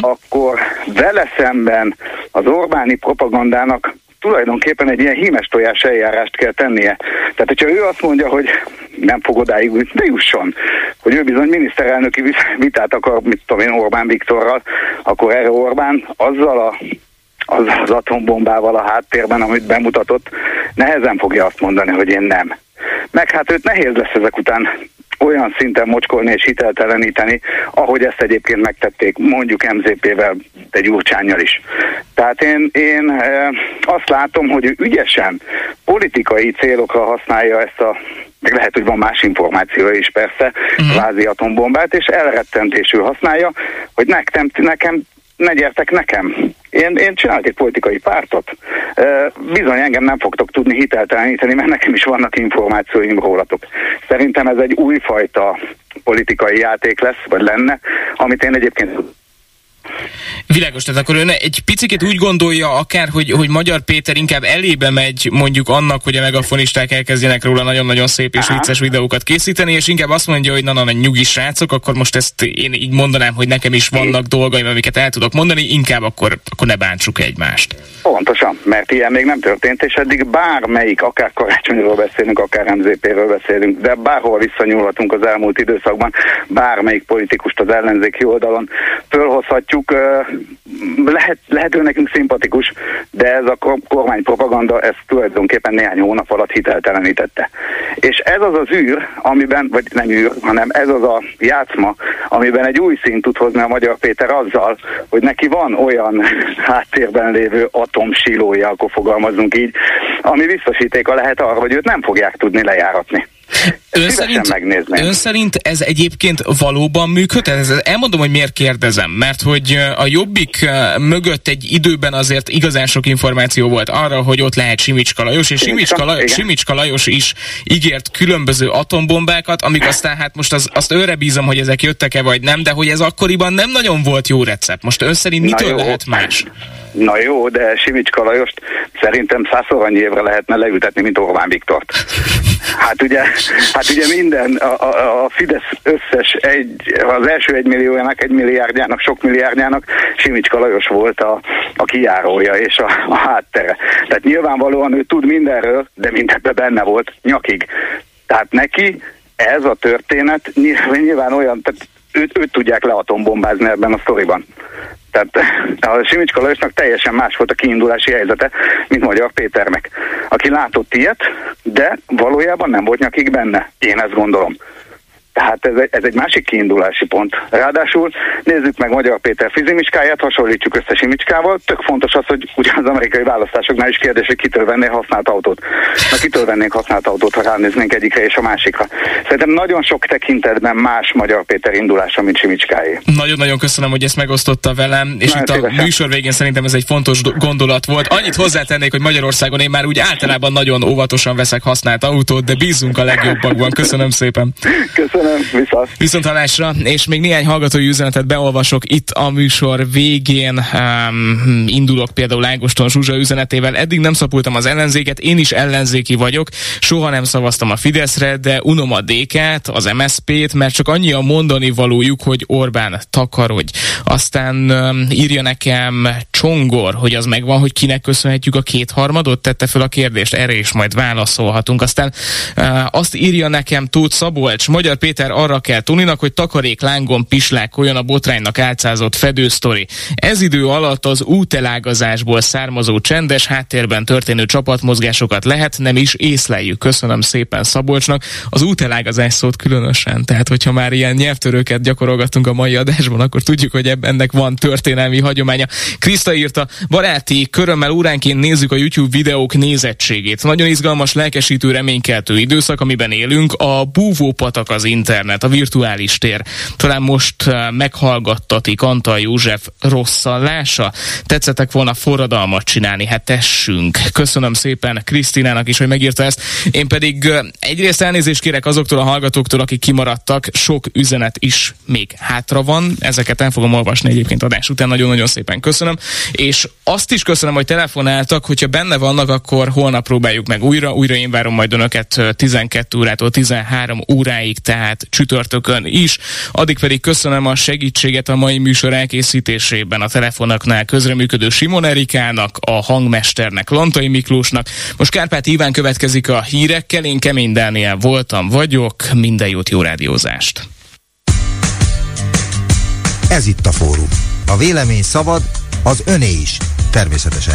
akkor vele szemben az Orbáni propagandának tulajdonképpen egy ilyen hímes tojás eljárást kell tennie. Tehát, hogyha ő azt mondja, hogy nem fog odáig, de jusson, hogy ő bizony miniszterelnöki vitát akar, mit tudom én, Orbán Viktorral, akkor erre Orbán azzal az atombombával a háttérben, amit bemutatott, nehezen fogja azt mondani, hogy én nem. Meg hát őt nehéz lesz ezek után olyan szinten mocskolni és hitelteleníteni, ahogy ezt egyébként megtették mondjuk MZP-vel, de Gyurcsánnyal is. Tehát én azt látom, hogy ő ügyesen politikai célokra használja ezt a, meg lehet, hogy van más információ is persze, kvázi atombombát, és elrettentésül használja, hogy nekem ne gyertek nekem. Én csinálok egy politikai pártot. Bizony engem nem fogtok tudni hitelteleníteni, mert nekem is vannak információim rólatok. Szerintem ez egy újfajta politikai játék lesz, vagy lenne, amit én egyébként... Világos, tehát akkor ön egy picit úgy gondolja akár, hogy Magyar Péter inkább elébe megy mondjuk annak, hogy a megafonisták elkezdjenek róla nagyon-nagyon szép és vicces videókat készíteni, és inkább azt mondja, hogy na, nyugis srácok, akkor most ezt én így mondanám, hogy nekem is vannak dolgaim, amiket el tudok mondani, inkább akkor ne bántsuk egymást. Pontosan, mert ilyen még nem történt, és eddig bármelyik, akár Karácsonyról beszélünk, akár MZP-ről beszélünk, de bárhol visszanyúlhatunk az elmúlt időszakban, bármelyik politikust az ellenzéki oldalon fölhozhatjuk, lehető nekünk szimpatikus, de ez a kormány propaganda ezt tulajdonképpen néhány hónap alatt hiteltelenítette. És ez az az űr, amiben, vagy nem űr, hanem ez az a játszma, amiben egy új színt tud hozni a Magyar Péter azzal, hogy neki van olyan háttérben lévő atomsilója, akkor fogalmazunk így, ami visszasítéka lehet arra, hogy őt nem fogják tudni lejáratni. Ön szerint ez egyébként valóban működhet? Elmondom, hogy miért kérdezem, mert hogy a Jobbik mögött egy időben azért igazán sok információ volt arra, hogy ott lehet Simicska Lajos, és Simicska Lajos is ígért különböző atombombákat, amik aztán hát most azt őre bízom, hogy ezek jöttek-e vagy nem, de hogy ez akkoriban nem nagyon volt jó recept. Most ön szerint mitől lehet más? Na jó, de Simicska Lajost szerintem 100 annyi évre lehetne leültetni, mint Orbán Viktort. Hát ugye minden, a Fidesz összes, az első 1 milliójának, 1 milliárdjának, sok milliárdjának Simicska Lajos volt a kijárója és a háttere. Tehát nyilvánvalóan ő tud mindenről, de mindebben benne volt nyakig. Tehát neki ez a történet nyilván olyan, tehát őt tudják leatombombázni ebben a sztoriban. Tehát a Simicska Lajosnak teljesen más volt a kiindulási helyzete, mint Magyar Péternek, aki látott ilyet, de valójában nem volt nyakig benne. Én ezt gondolom. Tehát ez egy másik kiindulási pont. Ráadásul nézzük meg Magyar Péter fizimiskáját, hasonlítjuk össze Simicskával. Tök fontos az, hogy ugye az amerikai választásoknál is kérdés, hogy kitől vennél használt autót. Na kitől vennénk használt autót, ha ránéznénk egyikre és a másikra. Szerintem nagyon sok tekintetben más Magyar Péter indulása, mint Simicskáé. Nagyon-nagyon köszönöm, hogy ezt megosztotta velem, és nagyon itt szívesen. A műsor végén szerintem ez egy fontos gondolat volt. Annyit hozzátennék, hogy Magyarországon én már úgy általában nagyon óvatosan veszek használt autót, de bízunk a legjobbakban. Köszönöm szépen. Köszönöm. Viszonthallásra, és még néhány hallgatói üzenetet beolvasok itt a műsor végén. Indulok például Ágoston Zsuzsa üzenetével. Eddig nem szapultam az ellenzéket, én is ellenzéki vagyok, soha nem szavaztam a Fideszre, de unom a DK-t, az MSZP-t, mert csak annyi a mondani valójuk, hogy Orbán takarodj. Aztán írja nekem Csongor, hogy az megvan, hogy kinek köszönhetjük a 2/3, tette fel a kérdést, erre is majd válaszolhatunk. Aztán azt írja nekem Tóth Szabolcs, Magyar Péter arra kell Tuninak, hogy takaréklángon pislákoljon a botránynak álcázott fedősztori. Ez idő alatt az útelágazásból származó csendes háttérben történő csapatmozgásokat lehet, nem is észleljük. Köszönöm szépen Szabolcsnak. Az útelágazás szót különösen, tehát hogyha már ilyen nyelvtörőket gyakorolgattunk a mai adásban, akkor tudjuk, hogy ennek van történelmi hagyománya. Kriszta Krista írta, baráti körömmel óránként nézzük a YouTube videók nézettségét. Nagyon izgalmas, lelkesítő, reménykeltő időszak, amiben élünk. A búvópatak az internet, a virtuális tér. Talán most meghallgattatik Antal József Rosszallása. Tetszettek volna forradalmat csinálni, hát tessünk. Köszönöm szépen Krisztinának is, hogy megírta ezt. Én pedig egyrészt elnézést kérek azoktól a hallgatóktól, akik kimaradtak. Sok üzenet is még hátra van. Ezeket el fogom olvasni egyébként adás után. Nagyon-nagyon szépen köszönöm. És azt is köszönöm, hogy telefonáltak. Hogyha benne vannak, akkor holnap próbáljuk meg újra. Újra én várom majd önöket 12 órától 13 óráig, tehát csütörtökön is. Addig pedig köszönöm a segítséget a mai műsor elkészítésében a telefonoknál közreműködő Simon Erikának, a hangmesternek, Lantai Miklósnak. Most Kárpáti Iván következik a hírekkel. Én Kemény Dániel voltam, vagyok. Minden jót, jó rádiózást! Ez itt a Fórum. A vélemény szabad, az öné is, természetesen.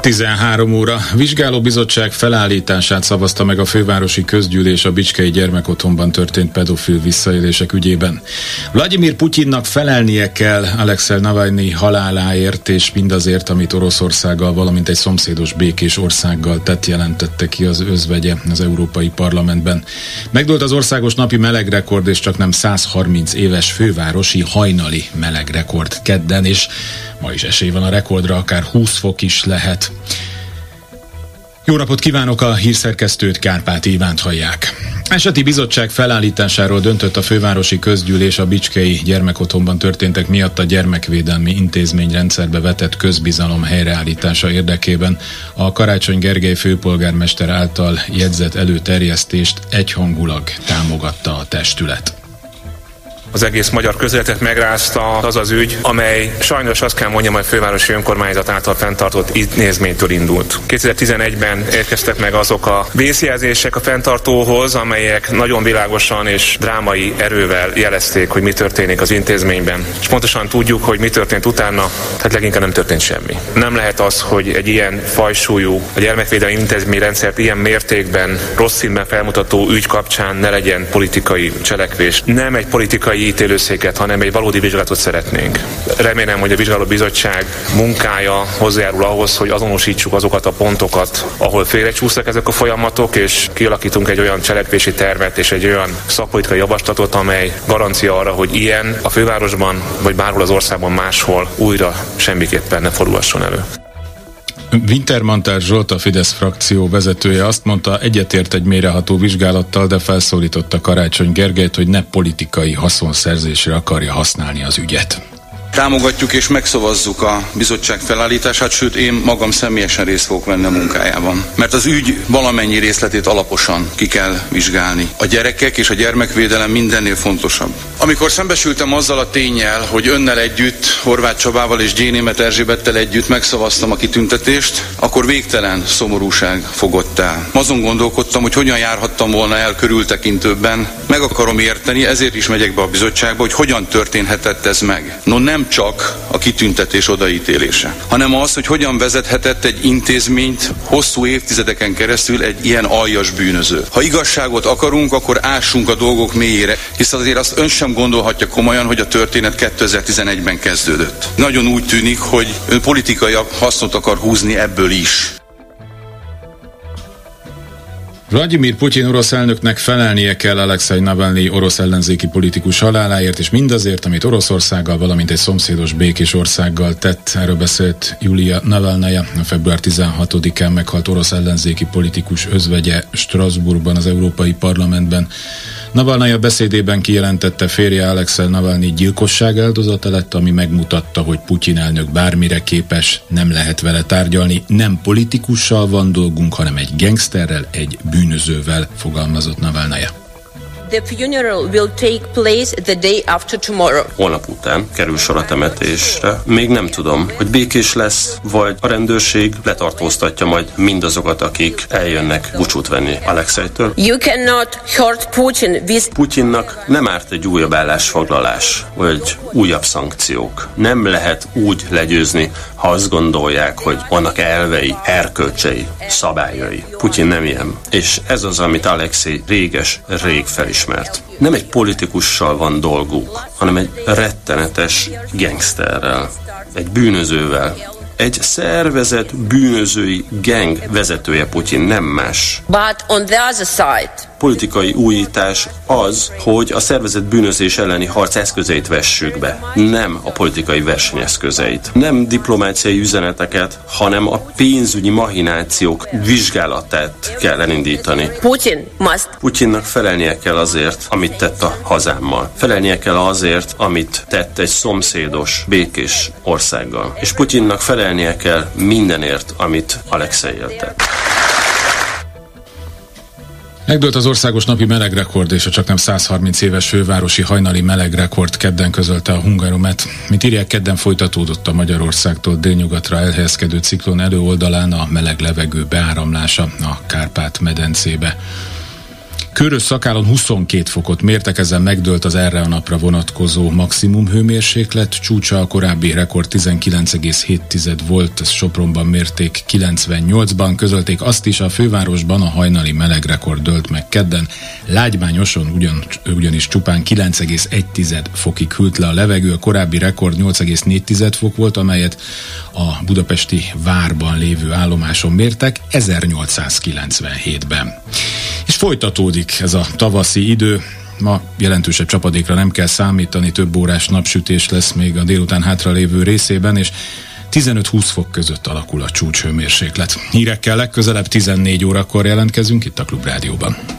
13 óra. Vizsgálóbizottság felállítását szavazta meg a fővárosi közgyűlés a Bicskei gyermekotthonban történt pedofil visszaélések ügyében. Vladimir Putyinnak felelnie kell Alexej Navalnyi haláláért és mindazért, amit Oroszországgal, valamint egy szomszédos békés országgal tett, jelentette ki az özvegye az Európai Parlamentben. Megdőlt az országos napi melegrekord és csaknem 130 éves fővárosi hajnali melegrekord kedden, és ma is esély van a rekordra, akár 20 fok is lehet. Jó napot kívánok, a hírszerkesztőt, Kárpáti Ivánt hallják. Eseti bizottság felállításáról döntött a fővárosi közgyűlés a Bicskei gyermekotthonban történtek miatt a gyermekvédelmi intézményrendszerbe vetett közbizalom helyreállítása érdekében. A Karácsony Gergely főpolgármester által jegyzett előterjesztést egyhangúlag támogatta a testület. Az egész magyar közéletet megrázta az az ügy, amely sajnos azt kell mondjam, hogy a fővárosi önkormányzat által fenntartott intézménytől indult. 2011-ben érkeztek meg azok a vészjelzések a fenntartóhoz, amelyek nagyon világosan és drámai erővel jelezték, hogy mi történik az intézményben. És pontosan tudjuk, hogy mi történt utána, hát leginkább nem történt semmi. Nem lehet az, hogy egy ilyen fajsúlyú, a gyermekvédelmi intézményrendszert ilyen mértékben, rossz színben felmutató ügy kapcsán ne legyen politikai cselekvés. Nem egy politikai ítélőszéket, hanem egy valódi vizsgálatot szeretnénk. Remélem, hogy a vizsgálóbizottság munkája hozzájárul ahhoz, hogy azonosítsuk azokat a pontokat, ahol félrecsúsztak ezek a folyamatok, és kialakítunk egy olyan cselekvési tervet és egy olyan szakpolitikai javaslatot, amely garancia arra, hogy ilyen a fővárosban vagy bárhol az országban máshol újra semmiképpen ne fordulhasson elő. Wintermantel Zsolt, a Fidesz frakció vezetője azt mondta, egyetért egy mélyreható vizsgálattal, de felszólította Karácsony Gergelyt, hogy ne politikai haszonszerzésre akarja használni az ügyet. Támogatjuk és megszavazzuk a bizottság felállítását, sőt én magam személyesen részt fogok venni a munkájában. Mert az ügy valamennyi részletét alaposan ki kell vizsgálni. A gyerekek és a gyermekvédelem mindennél fontosabb. Amikor szembesültem azzal a ténnyel, hogy önnel együtt, Horváth Csabával és Gyénémet Erzsébettel együtt megszavaztam a kitüntetést, akkor végtelen szomorúság fogott el. Azon gondolkodtam, hogy hogyan járhattam volna el körültekintőbben. Meg akarom érteni, ezért is megyek be a bizottságba, hogy hogyan történhetett ez meg. No, nem csak a kitüntetés odaítélése, hanem az, hogy hogyan vezethetett egy intézményt hosszú évtizedeken keresztül egy ilyen aljas bűnöző. Ha igazságot akarunk, akkor ássunk a dolgok mélyére, hiszen azért azt ön sem gondolhatja komolyan, hogy a történet 2011-ben kezdődött. Nagyon úgy tűnik, hogy ön politikai hasznot akar húzni ebből is. Vladimir Putyin orosz elnöknek felelnie kell Alexej Navalnyi orosz ellenzéki politikus haláláért és mindazért, amit Oroszországgal, valamint egy szomszédos békés országgal tett. Erről beszélt Julia Navalnyaja, a február 16-án meghalt orosz ellenzéki politikus özvegye Strasbourgban, az Európai Parlamentben. Navalnyaja beszédében kijelentette, férje Alexej Navalnyi gyilkosság áldozata lett, ami megmutatta, hogy Putyin elnök bármire képes, nem lehet vele tárgyalni, nem politikussal van dolgunk, hanem egy gangsterrel, egy bűnözővel, fogalmazott Navalnyaja. The funeral will take place the day after tomorrow. Holnap után kerül sor a temetésre. Még nem tudom, hogy békés lesz, vagy a rendőrség letartóztatja majd mindazokat, akik eljönnek búcsút venni Alexejtől. You cannot hurt Putin with... Putyinnak nem árt egy újabb állásfoglalás, vagy újabb szankciók. Nem lehet úgy legyőzni, ha azt gondolják, hogy vannak elvei, erkölcsei, szabályai. Putyin nem ilyen. És ez az, amit Alexej rég felismert. Nem egy politikussal van dolguk, hanem egy rettenetes gangsterrel, egy bűnözővel. Egy szervezett bűnözői geng vezetője Putyin, nem más. But on the other side. Politikai újítás az, hogy a szervezett bűnözés elleni harc eszközeit vessük be, nem a politikai versenyeszközeit. Nem diplomáciai üzeneteket, hanem a pénzügyi machinációk vizsgálatát kell elindítani. Putyinnak felelnie kell azért, amit tett a hazámmal. Felelnie kell azért, amit tett egy szomszédos, békés országgal. És Putyinnak felelnie kell mindenért, amit Alexejjel tett. Megdőlt az országos napi melegrekord és a csaknem 130 éves fővárosi hajnali melegrekord, kedden közölte a Hungaromet. Mint írják, kedden folytatódott a Magyarországtól délnyugatra elhelyezkedő ciklon előoldalán a meleg levegő beáramlása a Kárpát-medencébe. Körös szakálon 22 fokot mértek, ezzel megdőlt az erre a napra vonatkozó maximum hőmérséklet, csúcsa a korábbi rekord 19,7 volt, ezt Sopronban mérték 98-ban, közölték azt is, a fővárosban a hajnali melegrekord dőlt meg kedden, lágymányosan ugyanis csupán 9,1 fokig hűlt le a levegő, a korábbi rekord 8,4 fok volt, amelyet a budapesti várban lévő állomáson mértek 1897-ben. És folytatódik ez a tavaszi idő. Ma jelentősebb csapadékra nem kell számítani, több órás napsütés lesz még a délután hátralévő részében, és 15-20 fok között alakul a csúcshőmérséklet. Hírekkel legközelebb 14 órakor jelentkezünk itt a Klubrádióban.